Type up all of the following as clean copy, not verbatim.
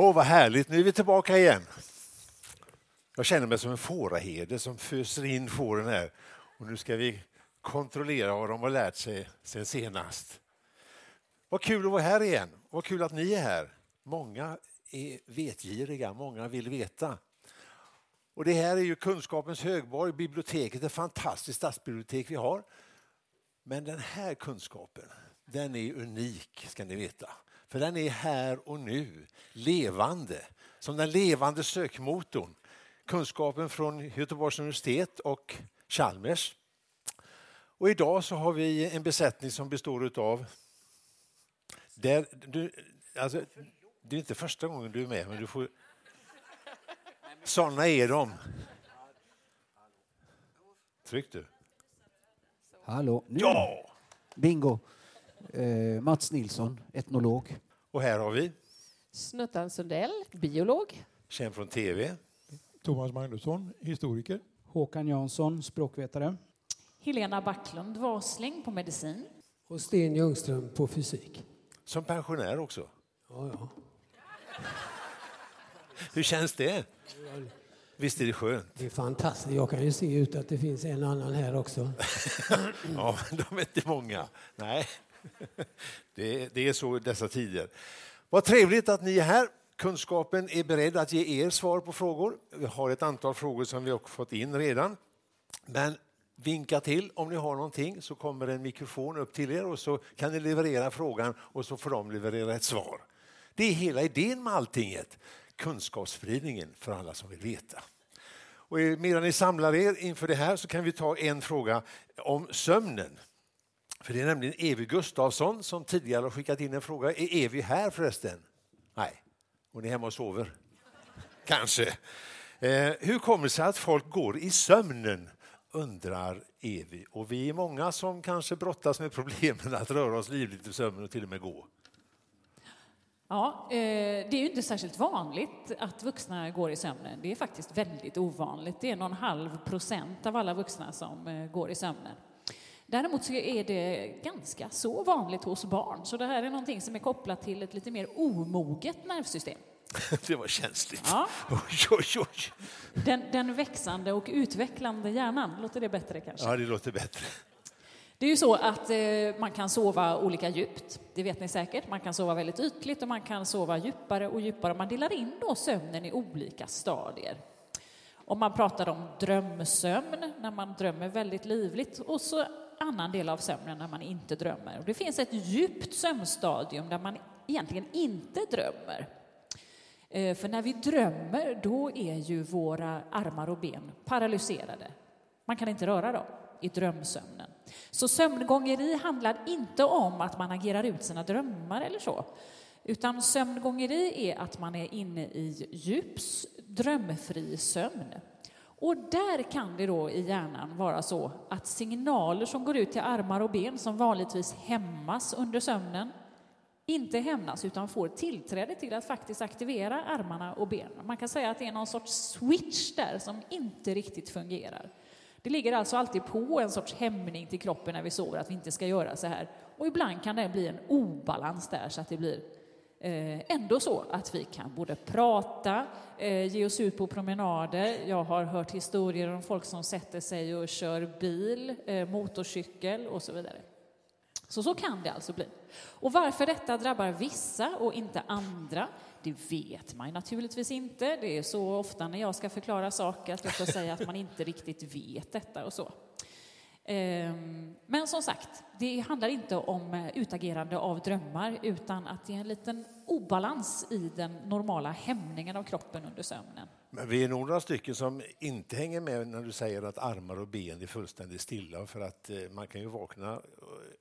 Åh, vad härligt, nu är vi tillbaka igen. Jag känner mig som en fåraherde som föser in fåren här. Och nu ska vi kontrollera vad de har lärt sig sen senast. Vad kul att vara här igen. Vad kul att ni är här. Många är vetgiriga, många vill veta. Och det här är ju kunskapens högborg, biblioteket, ett fantastiskt stadsbibliotek vi har. Men den här kunskapen, den är unik, ska ni veta. För den är här och nu, levande, som den levande sökmotorn. Kunskapen från Göteborgs universitet och Chalmers. Och idag så har vi en besättning som består utav... det är inte första gången du är med, men du får... Sådana är de. Tryck du. Hallå. Nu. Ja! Bingo. Mats Nilsson, etnolog. Och här har vi Snuttan Sundell, biolog. Känd från TV. Thomas Magnusson, historiker. Håkan Jansson, språkvetare. Helena Backlund, varsling på medicin. Och Sten Ljungström på fysik. Som pensionär också. Ja. Hur känns det? Visst är det skönt? Det är fantastiskt. Jag kan ju se ut att det finns en annan här också. Ja, de är inte många. Nej, det är så i dessa tider. Vad trevligt att ni är här. Kunskapen är beredd att ge er svar på frågor. Vi har ett antal frågor som vi har fått in redan. Men vinka till om ni har någonting, så kommer en mikrofon upp till er och så kan ni leverera frågan och så får de leverera ett svar. Det är hela idén med alltinget. Kunskapsspridningen för alla som vill veta. Och medan ni samlar er inför det här så kan vi ta en fråga om sömnen. För det är nämligen Evi Gustafsson som tidigare har skickat in en fråga. Är Evi här förresten? Nej, hon är hemma och sover. Kanske. Hur kommer det sig att folk går i sömnen? Undrar Evi. Och vi är många som kanske brottas med problemen att röra oss livligt i sömnen och till och med gå. Ja, det är ju inte särskilt vanligt att vuxna går i sömnen. Det är faktiskt väldigt ovanligt. Det är 0,5% av alla vuxna som går i sömnen. Däremot så är det ganska så vanligt hos barn. Så det här är någonting som är kopplat till ett lite mer omoget nervsystem. Det var känsligt. Ja. Oj. Den växande och utvecklande hjärnan. Låter det bättre kanske? Ja, det låter bättre. Det är ju så att man kan sova olika djupt, det vet ni säkert. Man kan sova väldigt ytligt och man kan sova djupare och djupare. Man delar in då sömnen i olika stadier. Om man pratar om drömsömn, när man drömmer väldigt livligt. Och så annan del av sömnen när man inte drömmer. Och det finns ett djupt sömnstadium där man egentligen inte drömmer. För när vi drömmer, då är ju våra armar och ben paralyserade. Man kan inte röra dem i drömsömnen. Så sömngångeri handlar inte om att man agerar ut sina drömmar eller så. Utan sömngångeri är att man är inne i djup drömfri sömn. Och där kan det då i hjärnan vara så att signaler som går ut till armar och ben som vanligtvis hämmas under sömnen inte hämnas utan får tillträde till att faktiskt aktivera armarna och benen. Man kan säga att det är någon sorts switch där som inte riktigt fungerar. Det ligger alltså alltid på en sorts hämning till kroppen när vi sover att vi inte ska göra så här. Och ibland kan det bli en obalans där så att det blir ändå så att vi kan både prata, ge oss ut på promenader. Jag har hört historier om folk som sätter sig och kör bil, motorcykel och så vidare. Så kan det alltså bli. Och varför detta drabbar vissa och inte andra, det vet man naturligtvis inte. Det är så ofta när jag ska förklara saker att jag får säga att man inte riktigt vet detta och så. Men som sagt, det handlar inte om utagerande av drömmar utan att det är en liten obalans i den normala hämningen av kroppen under sömnen. Men vi är några stycken som inte hänger med när du säger att armar och ben är fullständigt stilla, för att man kan ju vakna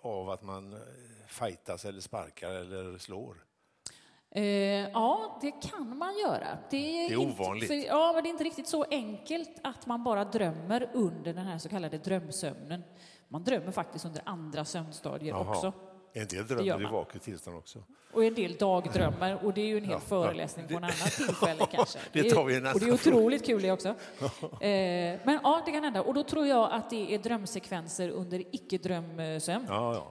av att man fightas eller sparkar eller slår. Ja, det kan man göra. Det är ovanligt. Men det är inte riktigt så enkelt att man bara drömmer under den här så kallade drömsömnen. Man drömmer faktiskt under andra sömnstadier också. En del drömmer i vaket tillstånd också. Och en del dagdrömmar. Och det är ju en hel föreläsning på en annan tillfälle kanske. Det tar vi en annan. Och det är otroligt kul det också. Men ja, det kan hända. Och då tror jag att det är drömsekvenser under icke-drömsömn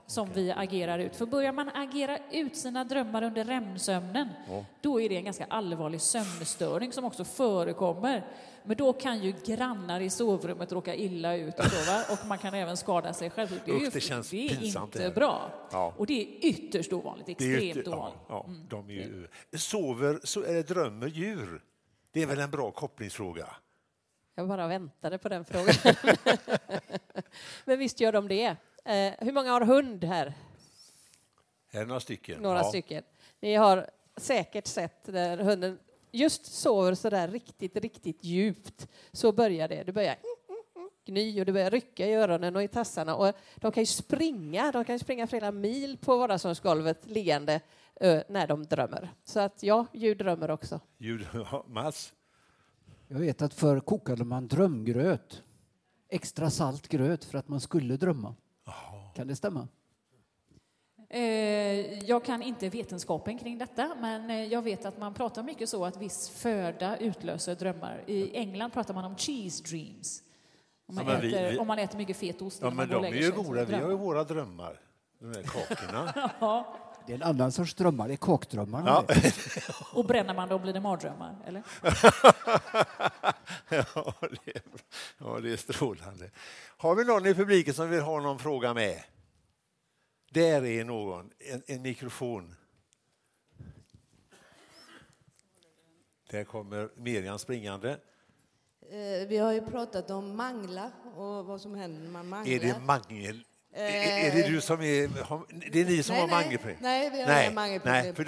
som vi agerar ut. För börjar man agera ut sina drömmar under REM-sömnen, då är det en ganska allvarlig sömnstörning som också förekommer. Men då kan ju grannar i sovrummet råka illa ut och sova. Och man kan även skada sig själv. Det är inte bra. Ja. Och det är ytterst ovanligt, extremt ovanligt. Sover så är det drömmer djur. Det är väl en bra kopplingsfråga? Jag bara väntade på den frågan. Men visst gör de det. Hur många har hund här? Här är några stycken. Några stycken. Ni har säkert sett där hunden just sover så där riktigt, riktigt djupt. Så börjar det. Du börjar gny och det börjar rycka i öronen och i tassarna. Och de kan ju springa. De kan ju springa flera mil på vardagsrumsgolvet liggande när de drömmer. Så att ja, ljud drömmer också. Ljud, Mats? Jag vet att förr kokade man drömgröt. Extra salt gröt för att man skulle drömma. Oh. Kan det stämma? Jag kan inte vetenskapen kring detta, men jag vet att man pratar mycket så att viss föda utlöser drömmar. I England pratar man om cheese dreams. Om man äter mycket fetost. Ja, men de är ju goda. Vi har ju våra drömmar. De där kakorna. Det är en annan sorts drömmar. Det är kakdrömmar. Ja. Och bränner man då blir det mardrömmar, eller? Det är strålande. Har vi någon i publiken som vill ha någon fråga med? Där är någon. En mikrofon. Där kommer Miriam springande. Vi har ju pratat om mangla och vad som händer när man manglar. Är det mangel? Är det du som är... Det är ni som har mangelproblem? Nej, vi har mangelproblem. Nej, för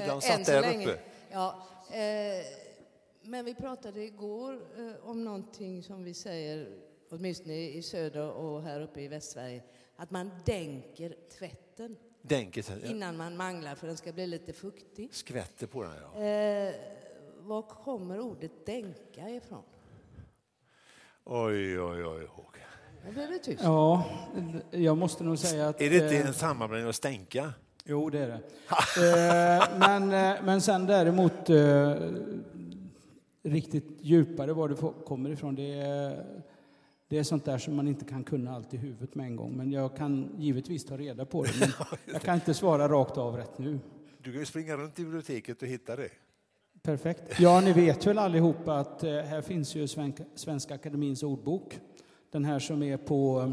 de satt där länge. Uppe. Ja, men vi pratade igår om någonting som vi säger, åtminstone i söder och här uppe i Västsverige, att man dänker tvätten. Innan man manglar, för den ska bli lite fuktig. Skvätter på den, var kommer ordet dänka ifrån? Oj. Ja, jag måste nog säga att... Är det inte en sammanblandning att stänka? Jo, det är det. Men sen däremot riktigt djupare var det kommer ifrån. Det är sånt där som man inte kan kunna allt i huvudet med en gång. Men jag kan givetvis ta reda på det. Men jag kan inte svara rakt av rätt nu. Du kan ju springa runt i biblioteket och hitta det. Perfekt. Ja, ni vet väl allihopa att här finns ju Svenska Akademiens ordbok. Den här som är på,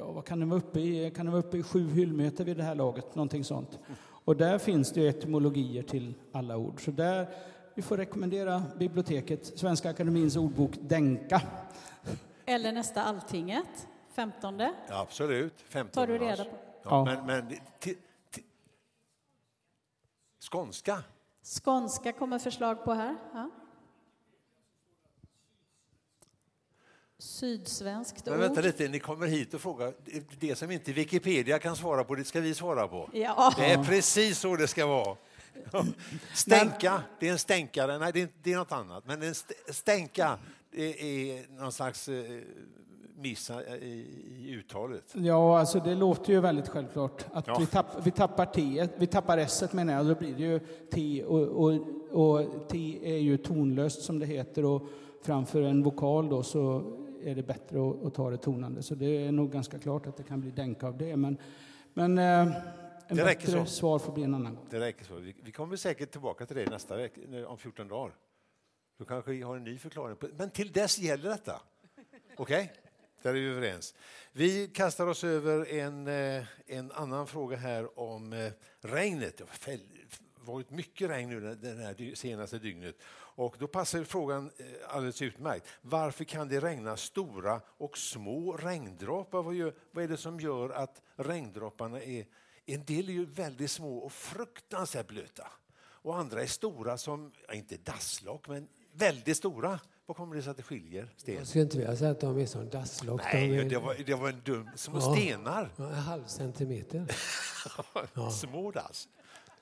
vad kan den vara uppe i? Kan den vara uppe i 7 hyllmeter vid det här laget? Någonting sånt. Och där finns det ju etymologier till alla ord. Så där, vi får rekommendera biblioteket Svenska Akademiens ordbok Dänka. Eller nästa Alltinget, 15:e. Ja, absolut, 15:e. Tar du reda på? Ja. Men skånska. Skånska kommer förslag på här. Ja. Sydsvenskt ord. Vänta lite, ni kommer hit och frågar. Det som inte Wikipedia kan svara på, det ska vi svara på. Ja. Det är precis så det ska vara. Stänka, det är en stänkare. Nej, det är något annat. Men en stänka är någon slags missa i uttalet. Ja, alltså det låter ju väldigt självklart att vi tappar t, vi tappar s-et menar jag, då blir det ju t och t är ju tonlöst som det heter och framför en vokal då så är det bättre att ta det tonande så det är nog ganska klart att det kan bli dänka av det men en bättre svar får bli en annan gång. Det räcker så. Vi kommer säkert tillbaka till det nästa vecka om 14 dagar. Då kanske vi har en ny förklaring på, men till dess gäller detta. Okej? Där är vi överens. Vi kastar oss över en annan fråga här om regnet. Det har varit mycket regn nu den här senaste dygnet. Och då passar frågan alldeles utmärkt. Varför kan det regna stora och små regndroppar? Vad är det som gör att regndropparna är... En del är ju väldigt små och fruktansvärt blöta. Och andra är stora som, inte dasslock, men väldigt stora. Vad kommer det sig att det skiljer, Sten? Jag skulle inte vilja säga att de är som dasslock. Nej, det var en dum... Små stenar. Ja, en halv centimeter. Små dass.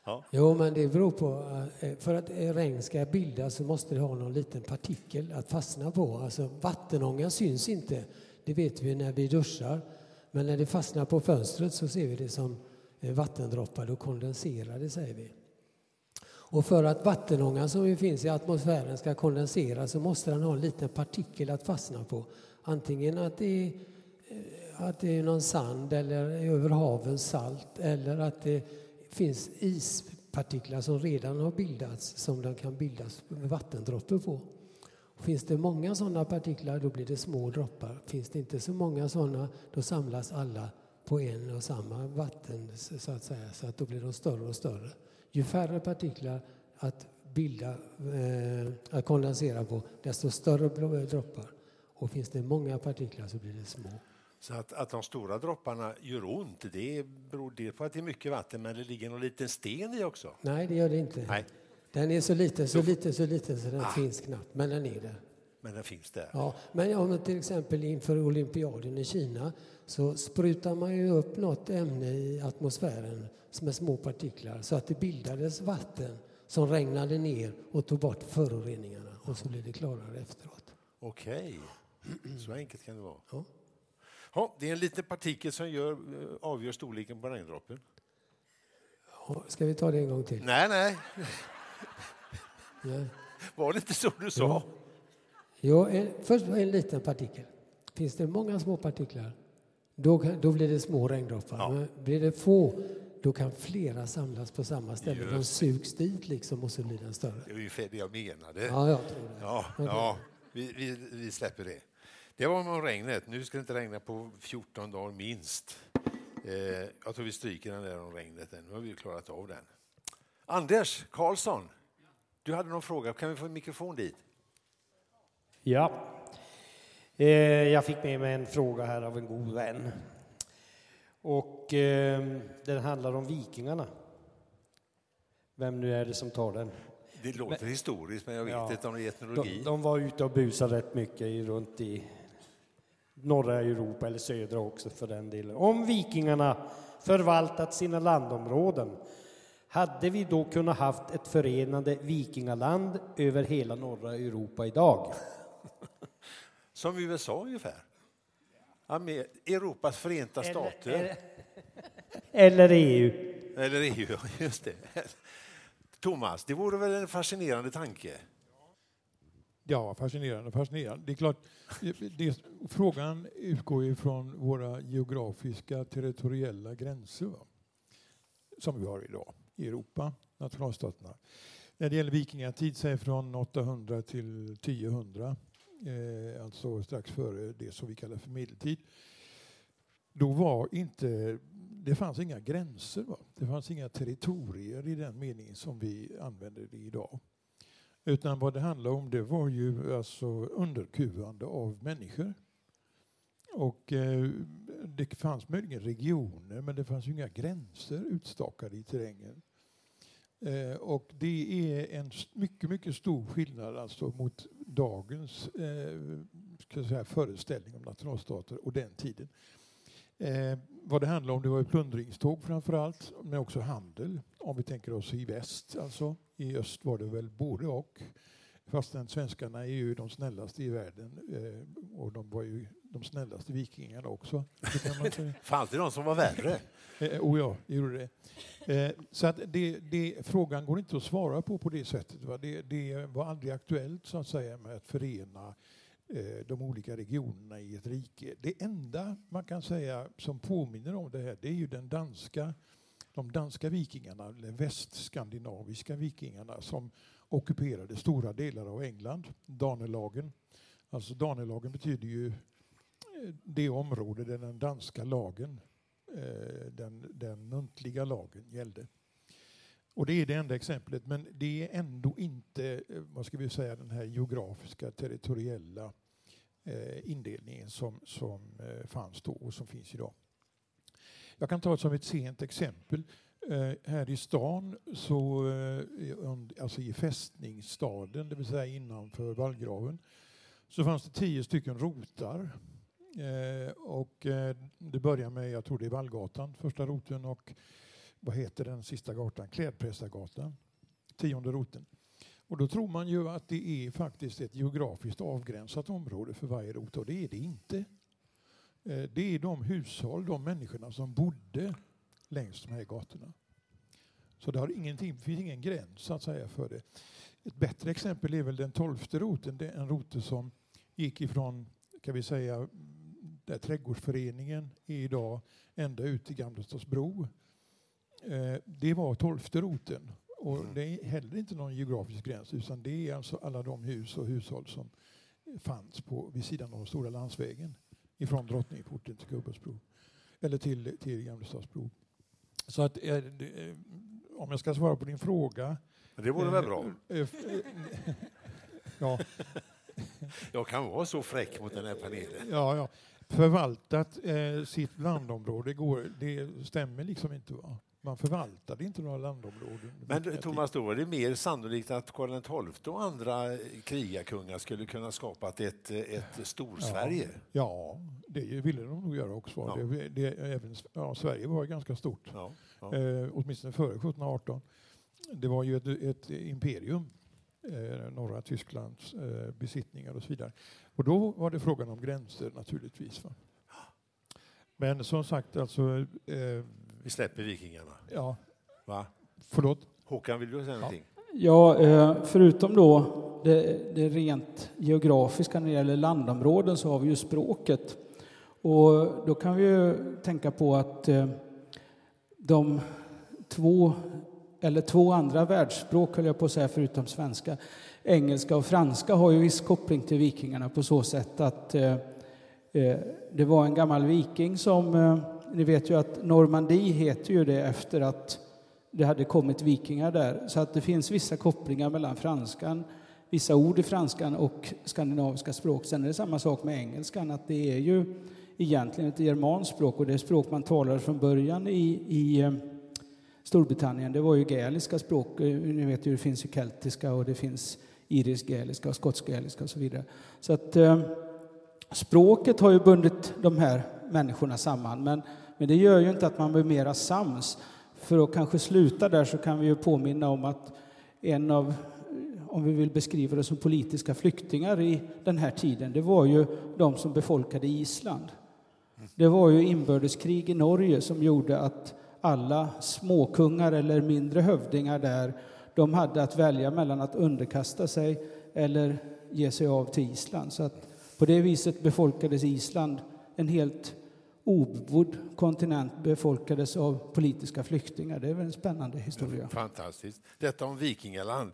Ja. Jo, men det beror på... För att regn ska bildas så måste det ha någon liten partikel att fastna på. Alltså, vattenångan syns inte. Det vet vi när vi duschar. Men när det fastnar på fönstret så ser vi det som vattendroppar, då kondenserar det, säger vi. Och för att vattenångan som finns i atmosfären ska kondensera så måste den ha en liten partikel att fastna på. Antingen att det är någon sand eller över haven salt, eller att det finns ispartiklar som redan har bildats som den kan bildas med vattendroppar på. Finns det många sådana partiklar, då blir det små droppar. Finns det inte så många sådana, då samlas alla på en och samma vatten, så att säga. Så att då blir de större och större. Ju färre partiklar att att kondensera på, desto större droppar. Och finns det många partiklar så blir det små. Så att de stora dropparna gör ont, det beror det på att det är mycket vatten, men det ligger någon liten sten i också? Nej, det gör det inte. Nej. Den är så liten så den finns knappt, men den är där. Men den finns där. Ja, men om man till exempel inför olympiaden i Kina så sprutar man ju upp något ämne i atmosfären som är små partiklar så att det bildades vatten som regnade ner och tog bort föroreningarna, och så blev det klarare efteråt. Okej. Så enkelt kan det vara. Ja. Ja, det är en liten partikel som avgör storleken på regndroppen. Ja, ska vi ta det en gång till? Nej. Nej. Var det inte så du sa? Jo, först en liten partikel. Finns det många små partiklar, då blir det små regndroppar. Ja. Men blir det få, då kan flera samlas på samma ställe. Just. De sugs dit liksom och så blir den större. Det är ju det jag menade. Ja, jag tror det. Ja. Vi släpper det. Det var om regnet. Nu ska det inte regna på 14 dagar minst. Jag tror vi stryker den där om regnet. Nu har vi klarat av den. Anders Karlsson, du hade någon fråga. Kan vi få en mikrofon dit? Ja, jag fick med mig en fråga här av en god vän. Och den handlar om vikingarna. Vem nu är det som tar den? Det låter historiskt, men jag vet inte om det är etnologi. De var ute och busade rätt mycket runt i norra Europa, eller södra också för den delen. Om vikingarna förvaltat sina landområden, hade vi då kunnat haft ett förenande vikingaland över hela norra Europa idag? Som USA ungefär. Europas förenta stater. Eller EU. Eller EU, just det. Thomas, det vore väl en fascinerande tanke? Ja, fascinerande. Det är klart, frågan utgår ju från våra geografiska, territoriella gränser som vi har idag. I Europa, nationalstaterna. När det gäller vikingatid så är från 800 till 1000, alltså strax före det som vi kallar för medeltid. Då det fanns inga gränser. Det fanns inga territorier i den meningen som vi använder det idag. Utan vad det handlade om, det var ju alltså underkuvande av människor. Och det fanns möjligen regioner, men det fanns ju inga gränser utstakade i terrängen. Och det är en mycket, mycket stor skillnad alltså mot dagens föreställning om nationalstater och den tiden. Vad det handlar om, det var ju plundringståg framförallt, men också handel. Om vi tänker oss i väst, alltså i öst var det väl både och. Fastän svenskarna är ju de snällaste i världen, och de var ju de snällaste vikingarna också. Fanns det någon som var värre? Ja, gjorde det. Så att frågan går inte att svara på det sättet. Va? Det var aldrig aktuellt så att säga med att förena de olika regionerna i ett rike. Det enda man kan säga som påminner om det här, det är ju de danska vikingarna, eller västskandinaviska vikingarna som ockuperade stora delar av England, Danelagen. Alltså Danelagen betyder ju det område där den danska lagen, den muntliga lagen, gällde. Och det är det enda exemplet, men det är ändå inte, vad ska vi säga, den här geografiska, territoriella indelningen som fanns då och som finns idag. Jag kan ta som ett sent exempel. Här i stan, så, alltså i fästningsstaden, det vill säga innanför vallgraven, så fanns det 10 stycken rotar. Och det börjar med, jag tror det är Vallgatan, första roten, och vad heter den sista gatan? Klädpressargatan, 10:e roten. Och då tror man ju att det är faktiskt ett geografiskt avgränsat område för varje rot, och det är det inte. Det är de människorna som bodde längs de här gatorna. Så det har ingenting, det finns ingen gräns så att säga för det. Ett bättre exempel är väl den 12:e roten. Det är en rote som gick ifrån, kan vi säga, där trädgårdsföreningen är idag ända ut till Gamlestadsbro. Det var 12:e roten. Och det är heller inte någon geografisk gräns, utan det är alltså alla de hus och hushåll som fanns på, vid sidan av den stora landsvägen ifrån Drottningporten till Gubbelsbro eller till Gamlestadsbro. Så att om jag ska svara på din fråga. Det vore väl bra. Ja. Jag kan vara så fräck mot den här panelen. Ja, ja. Förvaltat sitt landområde går, det stämmer liksom inte, va? Man förvaltade inte några landområden. Men Thomas, då är det mer sannolikt att Karl XII och andra krigarkungar skulle kunna skapa ett Storsverige. Ja, det ville de nog göra också. Ja. Sverige var ganska stort. Ja, ja. Åtminstone före 1718. Det var ju ett imperium. Norra Tysklands besittningar och så vidare. Och då var det frågan om gränser naturligtvis. Va? Men som sagt, alltså... Vi släpper vikingarna. Ja. Va? Förlåt? Håkan, vill du säga någonting? Ja, förutom då det rent geografiska när det gäller landområden så har vi ju språket. Och då kan vi ju tänka på att de två andra världsspråk, höll jag på att säga, förutom svenska, engelska och franska har ju viss koppling till vikingarna på så sätt att det var en gammal viking som... Ni vet ju att Normandie heter ju det efter att det hade kommit vikingar där. Så att det finns vissa kopplingar mellan franskan, vissa ord i franskan och skandinaviska språk. Sen är det samma sak med engelskan, att det är ju egentligen ett germanskt språk. Och det språk man talade från början i Storbritannien, det var ju gaeliska språk. Ni vet ju, det finns ju keltiska och det finns irisk-gaeliska och skotsk-gaeliska och så vidare. Så att språket har ju bundit de här människorna samman. Men det gör ju inte att man blir mera sams. För att kanske sluta där så kan vi ju påminna om att om vi vill beskriva det som politiska flyktingar i den här tiden, det var ju de som befolkade Island. Det var ju inbördeskrig i Norge som gjorde att alla småkungar eller mindre hövdingar där, de hade att välja mellan att underkasta sig eller ge sig av till Island. Så att på det viset befolkades Island, en helt obebodd kontinent befolkades av politiska flyktingar. Det är väl en spännande historia. Fantastiskt. Detta om vikingaland.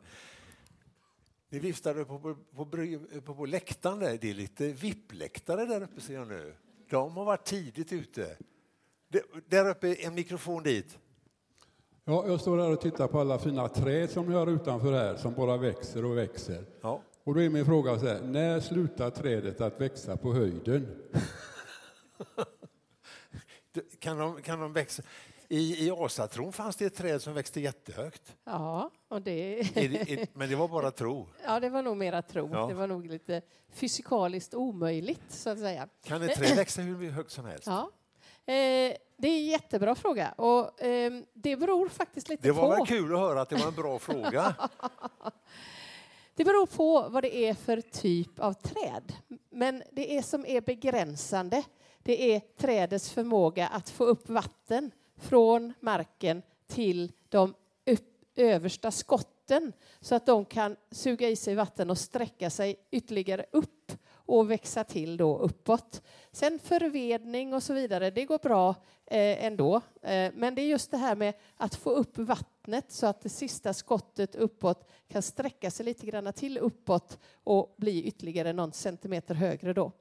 Ni viftade på läktaren där. Det är lite vippläktare där uppe, ser jag nu. De har varit tidigt ute. Där uppe är en mikrofon dit. Ja, jag står där och tittar på alla fina träd som vi har utanför här som bara växer och växer. Ja. Och då är min fråga så här: när slutar trädet att växa på höjden? Kan de växa? I Asatron fanns det ett träd som växte jättehögt. Ja, och det... Men det var bara tro. Ja, det var nog mera tro. Ja. Det var nog lite fysikaliskt omöjligt, så att säga. Kan ett träd växa hur högt som helst? Ja. Det är en jättebra fråga. Och det beror faktiskt lite på... Det var väl kul att höra att det var en bra fråga. Det beror på vad det är för typ av träd. Men det är som är begränsande, det är trädets förmåga att få upp vatten från marken till de översta skotten. Så att de kan suga i sig vatten och sträcka sig ytterligare upp och växa till då uppåt. Sen förvedning och så vidare, det går bra ändå. Men det är just det här med att få upp vattnet så att det sista skottet uppåt kan sträcka sig lite grann till uppåt och bli ytterligare någon centimeter högre då.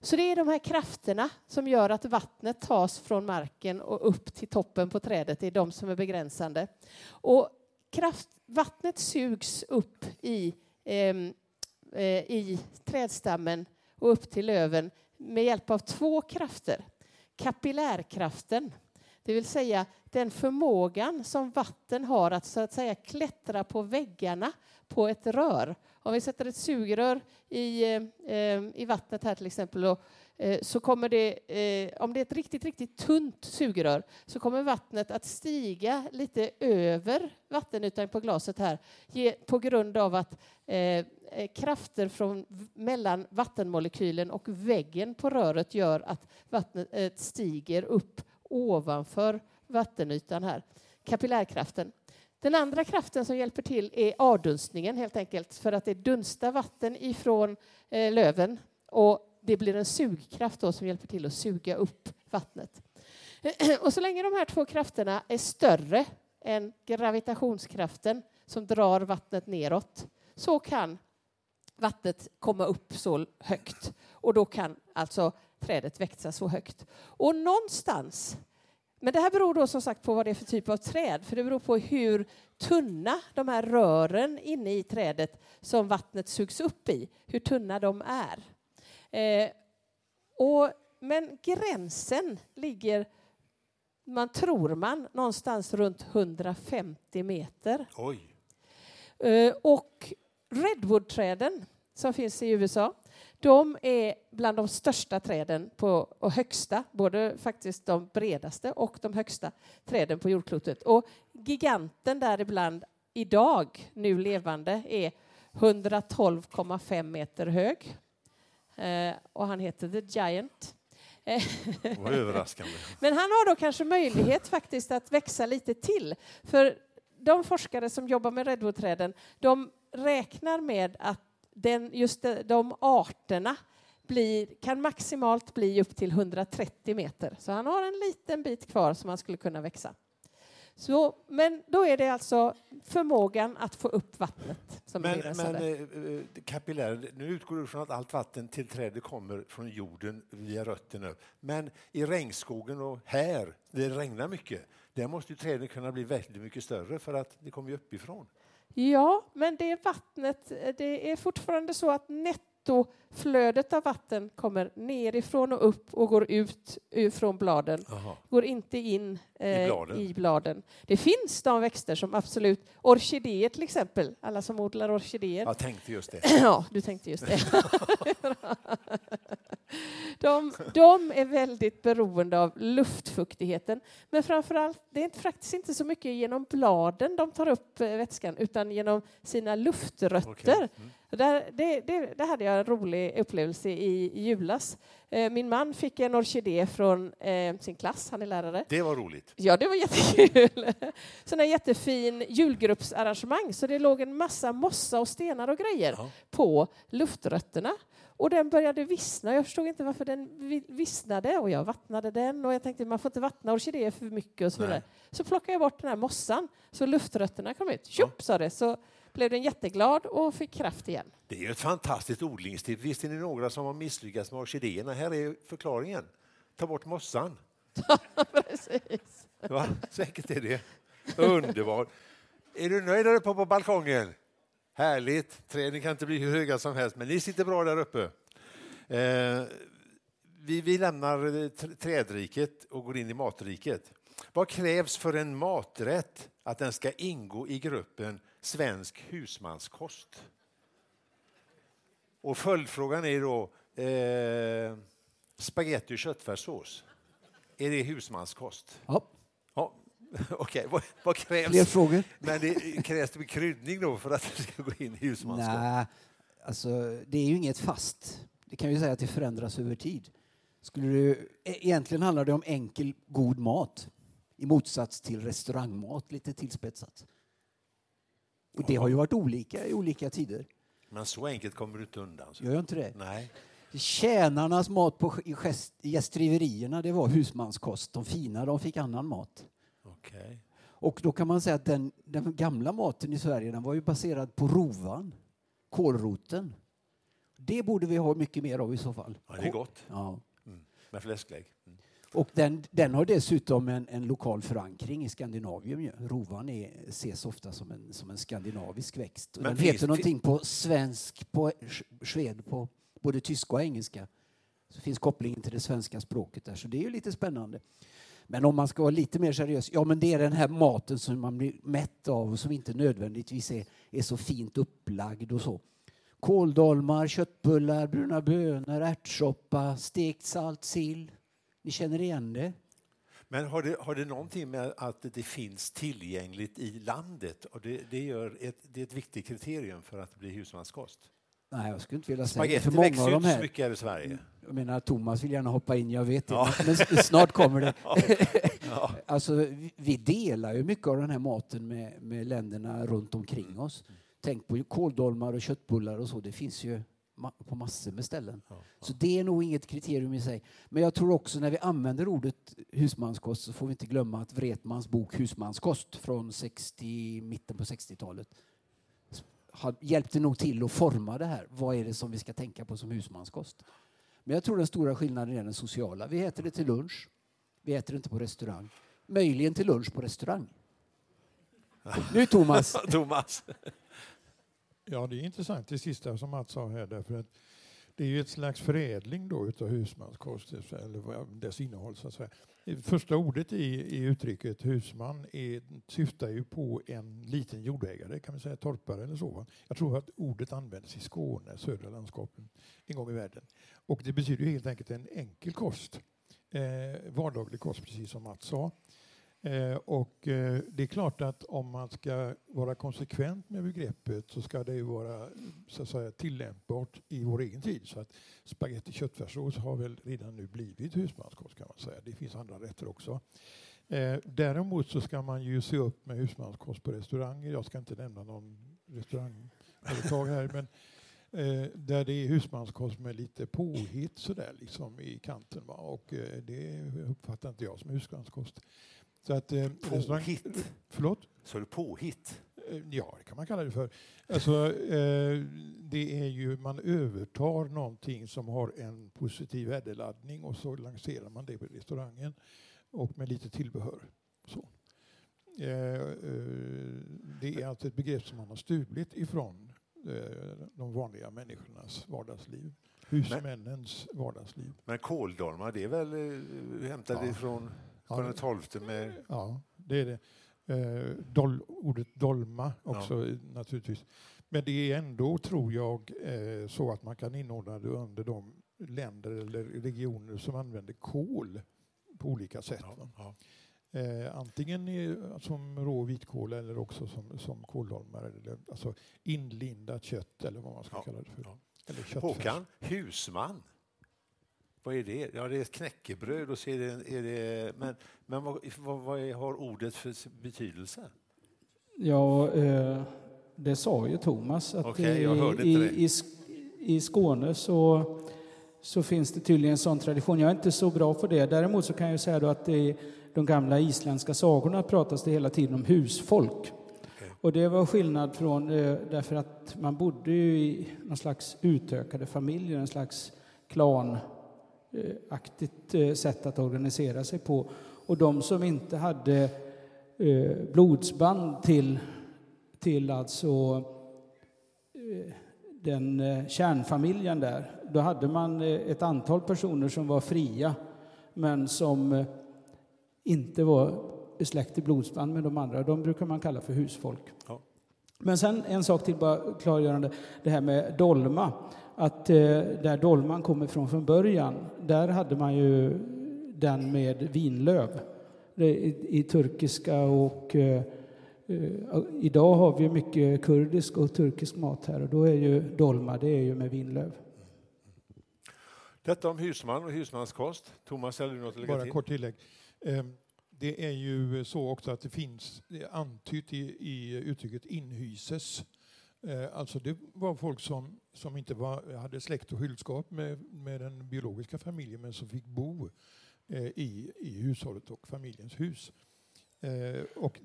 Så det är de här krafterna som gör att vattnet tas från marken och upp till toppen på trädet. Det är de som är begränsande. Och vattnet sugs upp i trädstammen och upp till löven med hjälp av två krafter. Kapillärkraften, det vill säga den förmågan som vatten har att så att säga klättra på väggarna på ett rör. Om vi sätter ett sugrör i vattnet här till exempel, och så kommer det, om det är ett riktigt, riktigt tunt sugrör, så kommer vattnet att stiga lite över vattenytan på glaset här på grund av att krafter från mellan vattenmolekylen och väggen på röret gör att vattnet stiger upp ovanför vattenytan här. Kapillärkraften. Den andra kraften som hjälper till är avdunstningen helt enkelt. För att det dunstar vatten ifrån löven. Och det blir en sugkraft då som hjälper till att suga upp vattnet. Och så länge de här två krafterna är större än gravitationskraften som drar vattnet neråt, så kan vattnet komma upp så högt. Och då kan alltså trädet växa så högt. Och någonstans, men det här beror då som sagt på vad det är för typ av träd. För det beror på hur tunna de här rören inne i trädet som vattnet sugs upp i. Hur tunna de är. Men gränsen ligger, man tror någonstans runt 150 meter. Oj. Och redwoodträden som finns i USA, de är bland de största träden och högsta, både faktiskt de bredaste och de högsta träden på jordklotet. Och giganten däribland idag, nu levande, är 112,5 meter hög. Och han heter The Giant. Vad överraskande. Men han har då kanske möjlighet faktiskt att växa lite till. För de forskare som jobbar med redwoodträden, de räknar med att de arterna kan maximalt bli upp till 130 meter. Så han har en liten bit kvar som han skulle kunna växa. Så, men då är det alltså förmågan att få upp vattnet som kapillär, nu utgår du från att allt vatten till trädet kommer från jorden via rötterna. Men i regnskogen och här, det regnar mycket, där måste ju träden kunna bli väldigt mycket större för att det kommer ju uppifrån. Ja, men det är vattnet, det är fortfarande så att nettoflödet av vatten kommer nerifrån och upp och går ut från bladen. Aha. Går inte in i bladen. Det finns de växter som absolut, orkidéer till exempel, alla som odlar orkidéer. Jag tänkte just det. Ja, du tänkte just det. De är väldigt beroende av luftfuktigheten. Men framförallt, det är faktiskt inte så mycket genom bladen de tar upp vätskan, utan genom sina luftrötter. Okay. Mm. Där hade jag en rolig upplevelse i julas. Min man fick en orkidé från sin klass, han är lärare. Det var roligt. Ja, det var jättekul. Sån här jättefin julgruppsarrangemang. Så det låg en massa mossa och stenar och grejer på luftrötterna. Och den började vissna. Jag förstod inte varför den vissnade. Och jag vattnade den. Och jag tänkte, man får inte vattna orkidéer för mycket. Och så vidare. Så plockade jag bort den här mossan. Så luftrötterna kom ut. Tjopp, sa det. Så blev den jätteglad och fick kraft igen. Det är ju ett fantastiskt odlingstips. Visst är det några som har misslyckats med orkidéerna? Här är förklaringen. Ta bort mossan. Precis. Va? Säkert är det. Underbart. Är du nöjd där uppe på balkongen? Härligt. Träden kan inte bli hur höga som helst, men ni sitter bra där uppe. Vi lämnar trädriket och går in i matriket. Vad krävs för en maträtt att den ska ingå i gruppen svensk husmanskost? Och följdfrågan är då spaghetti och köttfärssås. Är det husmanskost? Ja. Okej, vad krävs? Fler frågor. Men det krävs det kryddning då för att det ska gå in i husmanskost? Nej, alltså det är ju inget fast. Det kan ju säga att det förändras över tid. Egentligen handlar det om enkel, god mat. I motsats till restaurangmat, lite tillspetsat. Och det har ju varit olika i olika tider. Men så enkelt kommer du inte undan. Så. Gör jag inte det? Nej. Tjänarnas mat på gästgiverierna, det var husmanskost. De fina, de fick annan mat. Okay. Och då kan man säga att den gamla maten i Sverige, den var ju baserad på rovan, kålroten. Det borde vi ha mycket mer av i så fall. Ja, det är gott. Ja. Mm. Med fläsklägg. Mm. Och den har dessutom en lokal förankring i Skandinavien. Ja. Rovan ses ofta som en skandinavisk växt. Och den heter någonting på svensk, på sved, på både tyska och engelska. Så finns kopplingen till det svenska språket där. Så det är ju lite spännande. Men om man ska vara lite mer seriös, ja men det är den här maten som man blir mätt av och som inte nödvändigtvis är så fint upplagd och så. Kåldolmar, köttbullar, bruna bönor, ärtsoppa, stekt salt, sill. Ni känner igen det. Men har det någonting med att det finns tillgängligt i landet? Och det är ett viktigt kriterium för att det blir husmanskost. Nej, jag skulle inte vilja säga för många av de här. Mycket över Sverige. Jag menar, Thomas vill gärna hoppa in, jag vet inte. Men snart kommer det. Ja. Alltså, vi delar ju mycket av den här maten med länderna runt omkring oss. Tänk på kåldolmar och köttbullar och så. Det finns ju på massor med ställen. Ja. Så det är nog inget kriterium i sig. Men jag tror också när vi använder ordet husmanskost så får vi inte glömma att Wretmans bok Husmanskost från mitten på 60-talet hjälpte nog till att forma det här. Vad är det som vi ska tänka på som husmanskost? Men jag tror den stora skillnaden är den sociala. Vi äter det till lunch. Vi äter det inte på restaurang. Möjligen till lunch på restaurang. Nu Thomas. Thomas. Ja, det är intressant det sista som Mats sa här. Därför att det är ju ett slags förädling då utav husmanskost. Eller dess innehåll så att säga. Första ordet i uttrycket husman syftar ju på en liten jordägare, kan man säga, torpare eller så. Jag tror att ordet används i Skåne, södra landskapen, en gång i världen. Och det betyder ju helt enkelt en enkel kost. Vardaglig kost, precis som Mats sa. Och det är klart att om man ska vara konsekvent med begreppet så ska det ju vara så att säga tillämpbart i vår egen tid. Så att spagetti köttfärssås har väl redan nu blivit husmanskost, kan man säga. Det finns andra rätter också. Däremot så ska man ju se upp med husmanskost på restauranger. Jag ska inte nämna någon restaurangföretag här, men där det är husmanskost med lite påhitt så där liksom i kanten, va? Och det uppfattar inte jag som husmanskost. Så att, påhitt? Förlåt? Så är det påhitt? Ja, det kan man kalla det för. Alltså, det är ju, man övertar någonting som har en positiv värdeladdning och så lanserar man det på restaurangen och med lite tillbehör. Så. Det är alltså ett begrepp som man har stulit ifrån de vanliga människornas vardagsliv. Husmännens vardagsliv. Men kåldolmar, det är väl hämtade ifrån... Ja, det är det. Ordet dolma också naturligtvis. Men det är ändå, tror jag, så att man kan inordna det under de länder eller regioner som använder kol på olika sätt. Ja. Antingen som rå vitkål eller också som kåldolmar. Eller, alltså inlindat kött eller vad man ska kalla det för. Ja. Eller Håkan, husman. Vad är det? Ja, det är ett knäckebröd och så är det men vad har ordet för betydelse? Ja, det sa ju Thomas att i Skåne så finns det tydligen en sån tradition. Jag är inte så bra på det. Däremot så kan jag säga då att i de gamla isländska sagorna pratas det hela tiden om husfolk. Okay. Och det var skillnad från därför att man bodde ju i någon slags utökade familjer, en slags klan aktivt sätt att organisera sig på. Och de som inte hade blodsband till alltså den kärnfamiljen där, då hade man ett antal personer som var fria men som inte var släkt i blodsband med de andra. De brukar man kalla för husfolk. Ja. Men sen en sak till, bara klargörande, det här med dolma. Att där dolman kommer från början, där hade man ju den med vinlöv i turkiska och idag har vi mycket kurdisk och turkisk mat här och då är ju dolma, det är ju med vinlöv. Detta om husman och husmanskost. Thomas, eller något att lägga till? Bara kort tillägg. Det är ju så också att det finns antytt i uttrycket inhyses. Alltså det var folk som inte hade släkt och hyllskap med den biologiska familjen men som fick bo i hushållet och familjens hus. Och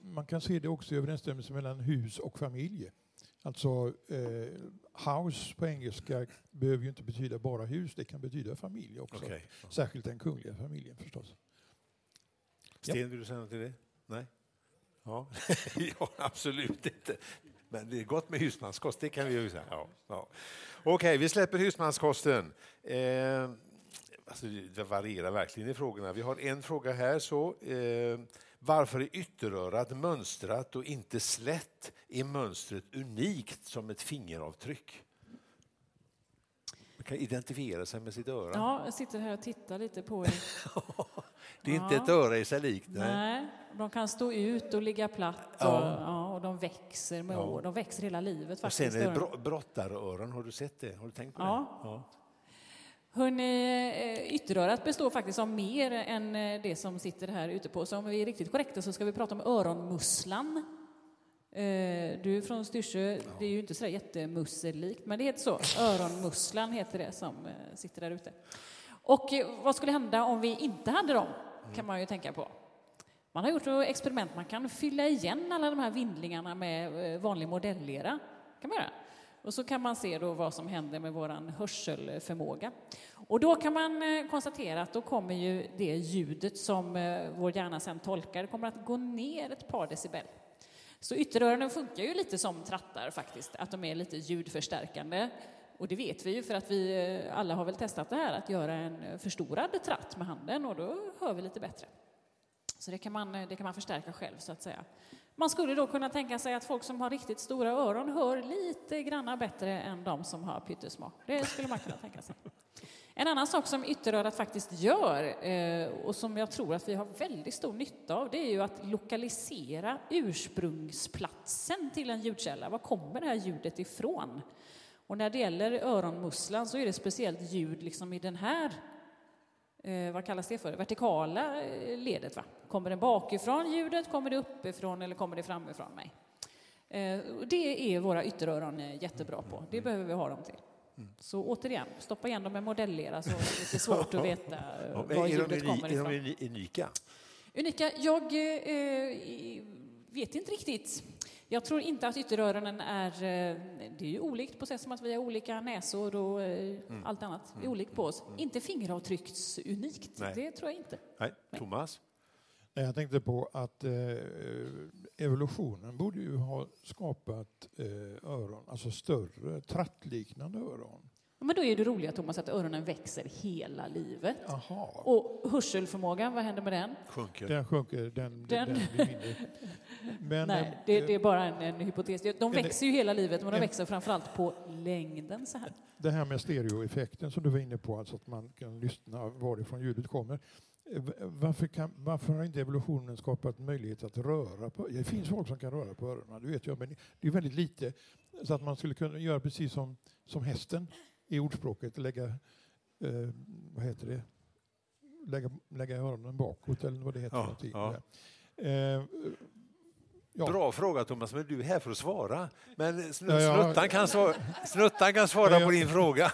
man kan se det också i överensstämmelse mellan hus och familj. Alltså house på engelska behöver ju inte betyda bara hus, det kan betyda familj också. Okay. Särskilt den kungliga familjen förstås. Sten, vill du säga något till det? Nej? Ja, ja absolut inte. Men det är gott med husmanskost, det kan vi ju säga. Ja. Okej, vi släpper husmanskosten. Alltså, det varierar verkligen i frågorna. Vi har en fråga här. Varför är ytterörat mönstrat och inte slätt? Är mönstret unikt som ett fingeravtryck? Man kan identifiera sig med sitt öra. Ja, jag sitter här och tittar lite på er. Det är inte ett öra i sig likt. Nej. De kan stå ut och ligga platt. Och de växer med år. De växer hela livet faktiskt. Och sen är det brottaröron. Har du sett det? Har du tänkt på det? Ja. Hörrni, ytterörat består faktiskt av mer än det som sitter här ute på. Så om vi är riktigt korrekta så ska vi prata om öronmusslan. Du är från Styrsö, det är ju inte så jättemussellikt, men det heter så. Öronmusslan heter det som sitter där ute. Och vad skulle hända om vi inte hade dem, kan man ju tänka på. Man har gjort experiment, man kan fylla igen alla de här vindlingarna med vanlig modellera, kan man göra. Och så kan man se då vad som händer med våran hörselförmåga. Och då kan man konstatera att då kommer ju det ljudet som vår hjärna sen tolkar kommer att gå ner ett par decibel. Så ytteröronen funkar ju lite som trattar faktiskt, att de är lite ljudförstärkande. Och det vet vi ju för att vi alla har väl testat det här, att göra en förstorad tratt med handen och då hör vi lite bättre. Så det kan man förstärka själv så att säga. Man skulle då kunna tänka sig att folk som har riktigt stora öron hör lite granna bättre än de som har pyttesmå. Det skulle man kunna tänka sig. En annan sak som ytterörat faktiskt gör och som jag tror att vi har väldigt stor nytta av, det är ju att lokalisera ursprungsplatsen till en ljudkälla. Var kommer det här ljudet ifrån? Och när det gäller öronmusslan så är det speciellt ljud liksom i den här, vad kallas det för? Vertikala ledet, va? Kommer det bakifrån ljudet, kommer det uppifrån eller kommer det framifrån mig? Det är våra ytteröron jättebra på. Det behöver vi ha dem till. Så återigen, stoppa igen dem med modellera så är det lite svårt att veta var ljudet kommer ifrån. Är de unika? Unika? Jag vet inte riktigt. Jag tror inte att ytteröronen är... Det är ju olikt på sätt som att vi har olika näsor och allt annat. Det är olikt på oss. Inte fingeravtrycks unikt. Nej. Det tror jag inte. Nej. Thomas? Nej, jag tänkte på att evolutionen borde ju ha skapat öron. Alltså större, trattliknande öron. Men då är det roliga, Thomas, att öronen växer hela livet. Aha. Och hörselförmågan, vad händer med den? Sjunker. Den blir mindre. Men, nej, det är bara en hypotes. De växer ju hela livet, men de växer framförallt på längden så här. Det här med stereoeffekten som du var inne på, alltså att man kan lyssna varifrån ljudet kommer. Varför har inte evolutionen skapat möjlighet att röra på? Det finns folk som kan röra på öronen, det vet jag, men det är väldigt lite. Så att man skulle kunna göra precis som hästen i ordspråket, lägga öronen bakåt eller vad det heter. Bra fråga, Thomas, men du är här för att svara. Men Snuttan kan svara på din fråga.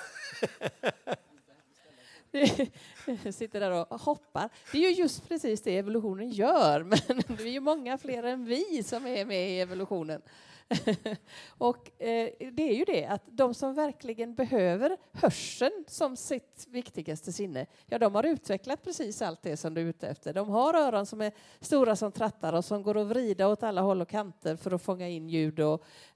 Sitter där och hoppar. Det är ju just precis det evolutionen gör, men det är ju många fler än vi som är med i evolutionen. Och det är ju det att de som verkligen behöver hörseln som sitt viktigaste sinne, ja, de har utvecklat precis allt det som du är ute efter. De har öron som är stora som trattar och som går att vrida åt alla håll och kanter för att fånga in ljud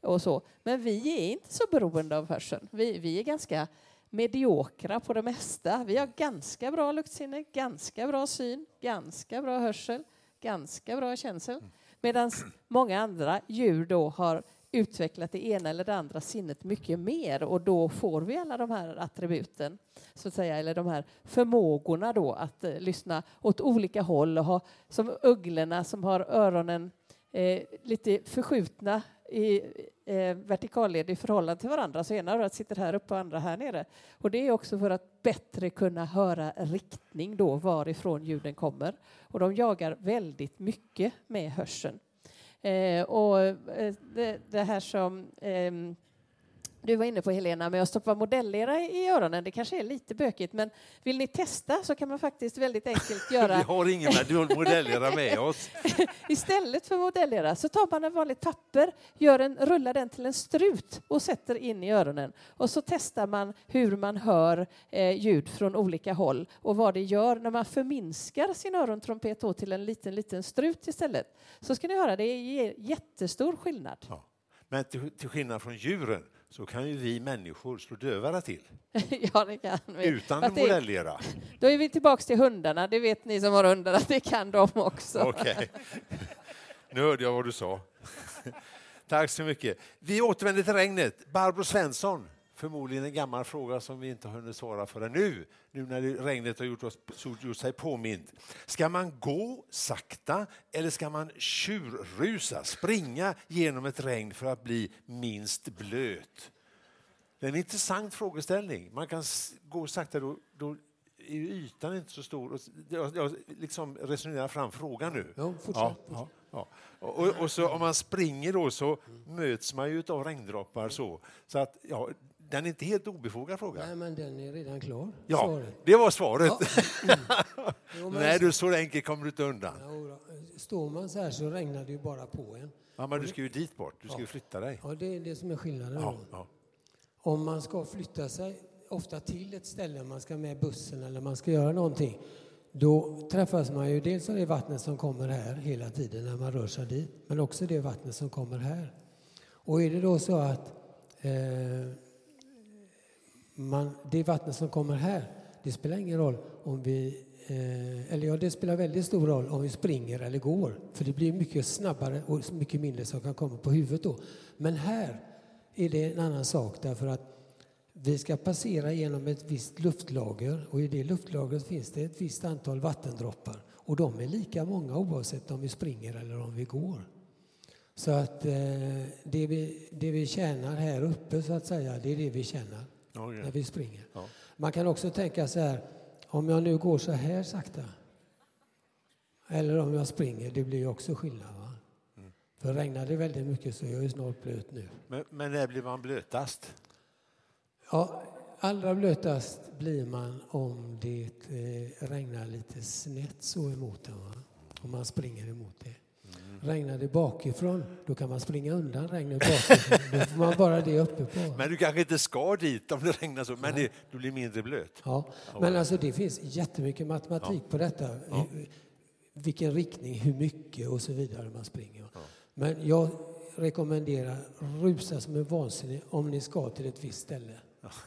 och så. Men vi är inte så beroende av hörseln. Vi är ganska mediokra på det mesta. Vi har ganska bra luktsinne, ganska bra syn, ganska bra hörsel, ganska bra känsel. Medan många andra djur då har utvecklat det ena eller det andra sinnet mycket mer. Och då får vi alla de här attributen, så att säga, eller de här förmågorna då att lyssna åt olika håll. Och ha, som ugglorna som har öronen lite förskjutna i vertikalled i förhållande till varandra. Så ena örat sitter här uppe och andra här nere. Och det är också för att bättre kunna höra riktning då varifrån ljuden kommer. Och de jagar väldigt mycket med hörseln. Det här som du var inne på, Helena, med att stoppa modellera i öronen. Det kanske är lite bökigt, men vill ni testa så kan man faktiskt väldigt enkelt göra... Vi har ingen modellera med oss. Istället för modellera så tar man en vanligt papper, rullar den till en strut och sätter in i öronen. Och så testar man hur man hör ljud från olika håll och vad det gör när man förminskar sin örontrompet till en liten strut istället. Så ska ni höra, det är jättestor skillnad. Ja. Men till skillnad från djuren så kan ju vi människor slå dövare till. Ja, det kan vi. Utan att modellera. Då är vi tillbaka till hundarna. Det vet ni som har hundar att det kan de också. Okej. Nu hörde jag vad du sa. Tack så mycket. Vi återvänder till regnet. Barbro Svensson förmodligen en gammal fråga som vi inte har hunnit svara för nu. Nu när regnet har gjort sig påmind. Ska man gå sakta eller ska man tjurrusa, springa genom ett regn för att bli minst blöt? Det är en intressant frågeställning. Man kan gå sakta, då är ytan inte så stor. Jag liksom resonerar fram frågan nu. Ja, fortsätt. Ja. Ja. Och så om man springer då så möts man ju av regndroppar så att ja, den är inte helt obefogad fråga. Nej, men den är redan klar. Ja, svaret. Det var svaret. Ja. Mm. Jo, nej, du så enkelt kommer du inte undan. Ja, står man så här så regnar det ju bara på en. Ja, men du ska ju dit bort, du ska ju flytta dig. Ja, det är det som är skillnaden då. Ja. Om man ska flytta sig ofta till ett ställe, man ska med bussen eller man ska göra någonting, då träffas man ju dels av det vattnet som kommer här hela tiden när man rör sig dit, men också det vattnet som kommer här. Och är det då så att det vattnet som kommer här, det spelar ingen roll om vi det spelar väldigt stor roll om vi springer eller går, för det blir mycket snabbare och mycket mindre som kan komma på huvudet då. Men här är det en annan sak, därför att vi ska passera genom ett visst luftlager, och i det luftlagret finns det ett visst antal vattendroppar, och de är lika många oavsett om vi springer eller om vi går. Så att det vi tjänar här uppe så att säga, det är det vi tjänar när vi springer. Ja. Man kan också tänka så här, om jag nu går så här sakta eller om jag springer, det blir ju också skillnad, va? Mm. För regnar det väldigt mycket så är jag ju snart blöt nu. Men när blir man blötast? Ja, allra blötast blir man om det regnar lite snett så emot den, va? Om man springer emot det. Mm. Regnar det bakifrån, då kan man springa undan regnet bakifrån. Då får man bara det uppe på. Men du kanske inte ska dit om det regnar så, men du blir mindre blöt. Ja, men alltså det finns jättemycket matematik på detta. Ja. Vilken riktning, hur mycket och så vidare man springer. Ja. Men jag rekommenderar rusa som en vansinnig om ni ska till ett visst ställe.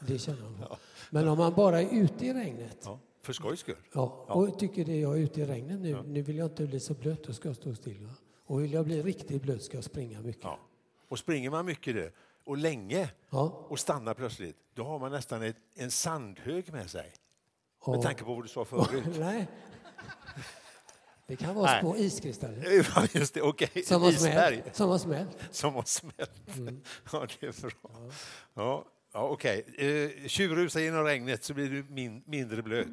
Det känner man på. Men om man bara är ute i regnet. Ja, för skojs skull. Ja, och tycker det, jag är ute i regnet nu. Ja. Nu vill jag inte bli så blöt, och ska jag stå still. Va? Och vill jag bli riktigt blöt ska jag springa mycket. Ja. Och springer man mycket det, och länge och stannar plötsligt, då har man nästan en sandhög med sig. Ja. Med tanke på vad du sa förut. Nej. Det kan vara små iskristaller. Ja, just det. Okej. Som har smält. Mm. Ja, det är bra. Ja. Ja, okej. Tjurrusa genom regnet så blir du mindre blöt.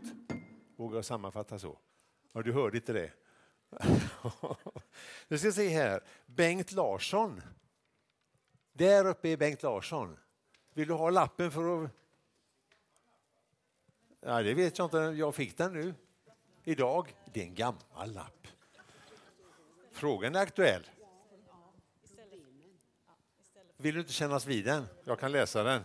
Vågar jag sammanfatta så? Ja, du hörde inte det. Nu ska jag se här. Bengt Larsson. Där uppe är Bengt Larsson. Vill du ha lappen för att... Ja, det vet jag inte. Jag fick den nu. Idag. Det är en gammal lapp. Frågan är aktuell. Vill du inte kännas vid den? Jag kan läsa den.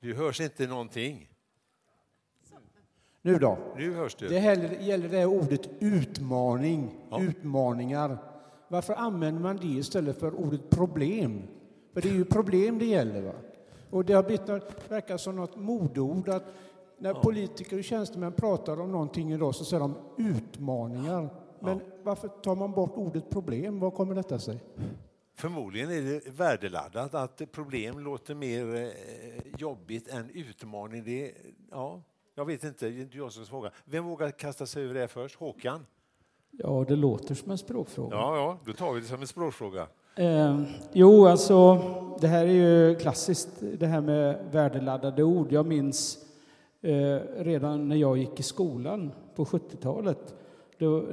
Du hörs inte någonting. Nu då? Nu hörs du. Det gäller det här ordet utmaning, utmaningar. Varför använder man det istället för ordet problem? För det är ju problem det gäller, va? Och det har verkar som något modord att när politiker och tjänstemän pratar om någonting idag så säger de utmaningar. Men varför tar man bort ordet problem? Vad kommer detta sig? Förmodligen är det värdeladdat att problem låter mer jobbigt än utmaning. Det, jag vet inte, det är inte jag som frågar. Vem vågar kasta sig över det först? Håkan? Ja, det låter som en språkfråga. Ja, då tar vi det som en språkfråga. Jo, alltså det här är ju klassiskt, det här med värdeladdade ord. Jag minns redan när jag gick i skolan på 70-talet, då,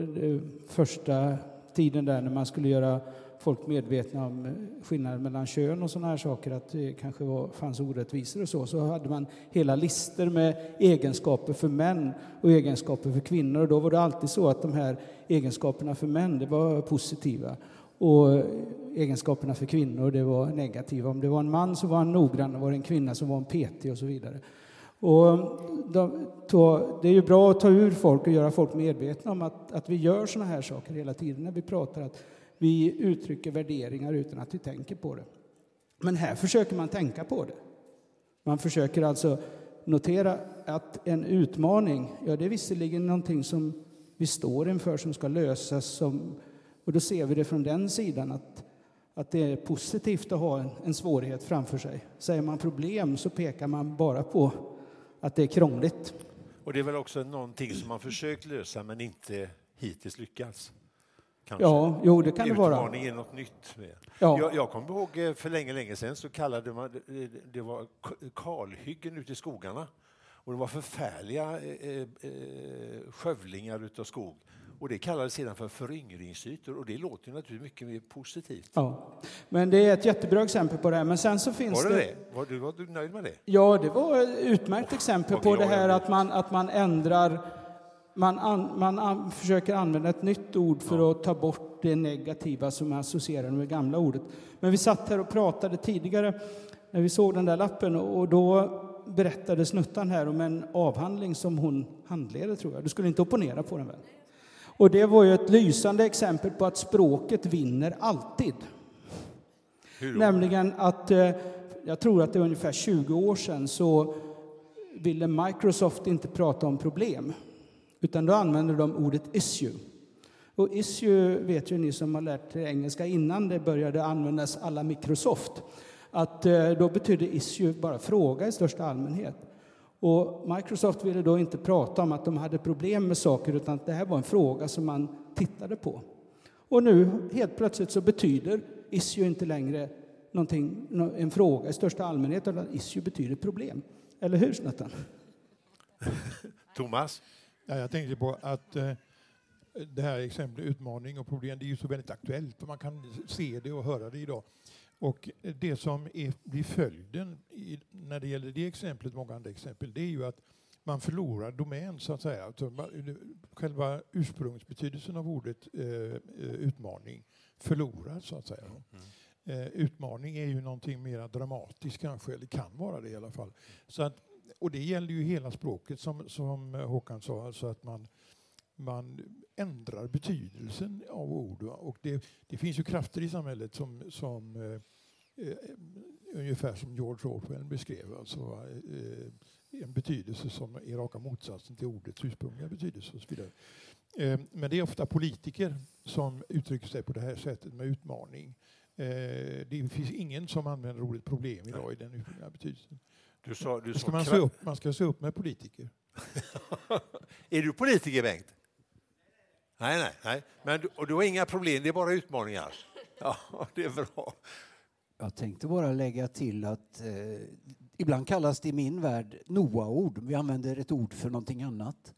första tiden där när man skulle göra folk medvetna om skillnaden mellan kön och såna här saker, att det kanske fanns orättvisor och så hade man hela lister med egenskaper för män och egenskaper för kvinnor, och då var det alltid så att de här egenskaperna för män, det var positiva, och egenskaperna för kvinnor, det var negativa. Om det var en man så var han noggrann, och var det en kvinna så var han petig och så vidare. Och det är ju bra att ta ur folk och göra folk medvetna om att vi gör såna här saker hela tiden när vi pratar, att vi uttrycker värderingar utan att vi tänker på det. Men här försöker man tänka på det. Man försöker alltså notera att en utmaning, det är visserligen någonting som vi står inför som ska lösas, som Och då ser vi det från den sidan att det är positivt att ha en svårighet framför sig. Säger man problem så pekar man bara på att det är krångligt. Och det är väl också någonting som man försökt lösa men inte hittills lyckats. Kanske. Ja, jo, det kan det vara. Utmaning är något nytt. Ja. Jag kommer ihåg för länge sedan så kallade man det var kalhyggen ute i skogarna. Och det var förfärliga skövlingar utav skog. Och det kallades sedan för föryngringsytor. Och det låter ju naturligtvis mycket mer positivt. Ja, men det är ett jättebra exempel på det här. Men sen så finns Var du nöjd med det? Ja, det var ett utmärkt exempel på det här att man ändrar... Man försöker använda ett nytt ord för att ta bort det negativa som man associerar med det gamla ordet. Men vi satt här och pratade tidigare när vi såg den där lappen. Och då berättade Snuttan här om en avhandling som hon handleder, tror jag. Du skulle inte opponera på den väl? Och det var ju ett lysande exempel på att språket vinner alltid. Nämligen att, jag tror att det är ungefär 20 år sedan, så ville Microsoft inte prata om problem. Utan då använder de ordet issue. Och issue vet ju ni som har lärt er engelska innan det började användas alla Microsoft. Att då betydde issue bara fråga i största allmänhet. Och Microsoft ville då inte prata om att de hade problem med saker, utan att det här var en fråga som man tittade på. Och nu helt plötsligt så betyder issue inte längre någonting, en fråga i största allmänhet, utan issue betyder problem. Eller hur, Snuttan? Thomas? Ja, jag tänkte på att det här exemplet utmaning och problem, det är ju så väldigt aktuellt, för man kan se det och höra det idag. Och det som blir följden när det gäller det exemplet, många andra exempel, det är ju att man förlorar domän, så att säga. Alltså, själva ursprungsbetydelsen av ordet utmaning förlorar, så att säga. Mm. Utmaning är ju någonting mer dramatiskt kanske, eller kan vara det i alla fall. Så att, och det gäller ju hela språket som Håkan sa, alltså att man ändrar betydelsen av ord. Och det finns ju krafter i samhället som ungefär som George Orwell beskrev, alltså en betydelse som är raka motsatsen till ordets ursprungliga betydelse och så vidare. Men det är ofta politiker som uttrycker sig på det här sättet med utmaning. Det finns ingen som använder ordet problem idag i den ursprungliga betydelsen. Man ska se upp med politiker. Är du politiker, Bengt? Nej. Men du har inga problem, det är bara utmaningar. Ja, det är bra. Jag tänkte bara lägga till att ibland kallas det i min värld Noa-ord. Vi använder ett ord för någonting annat.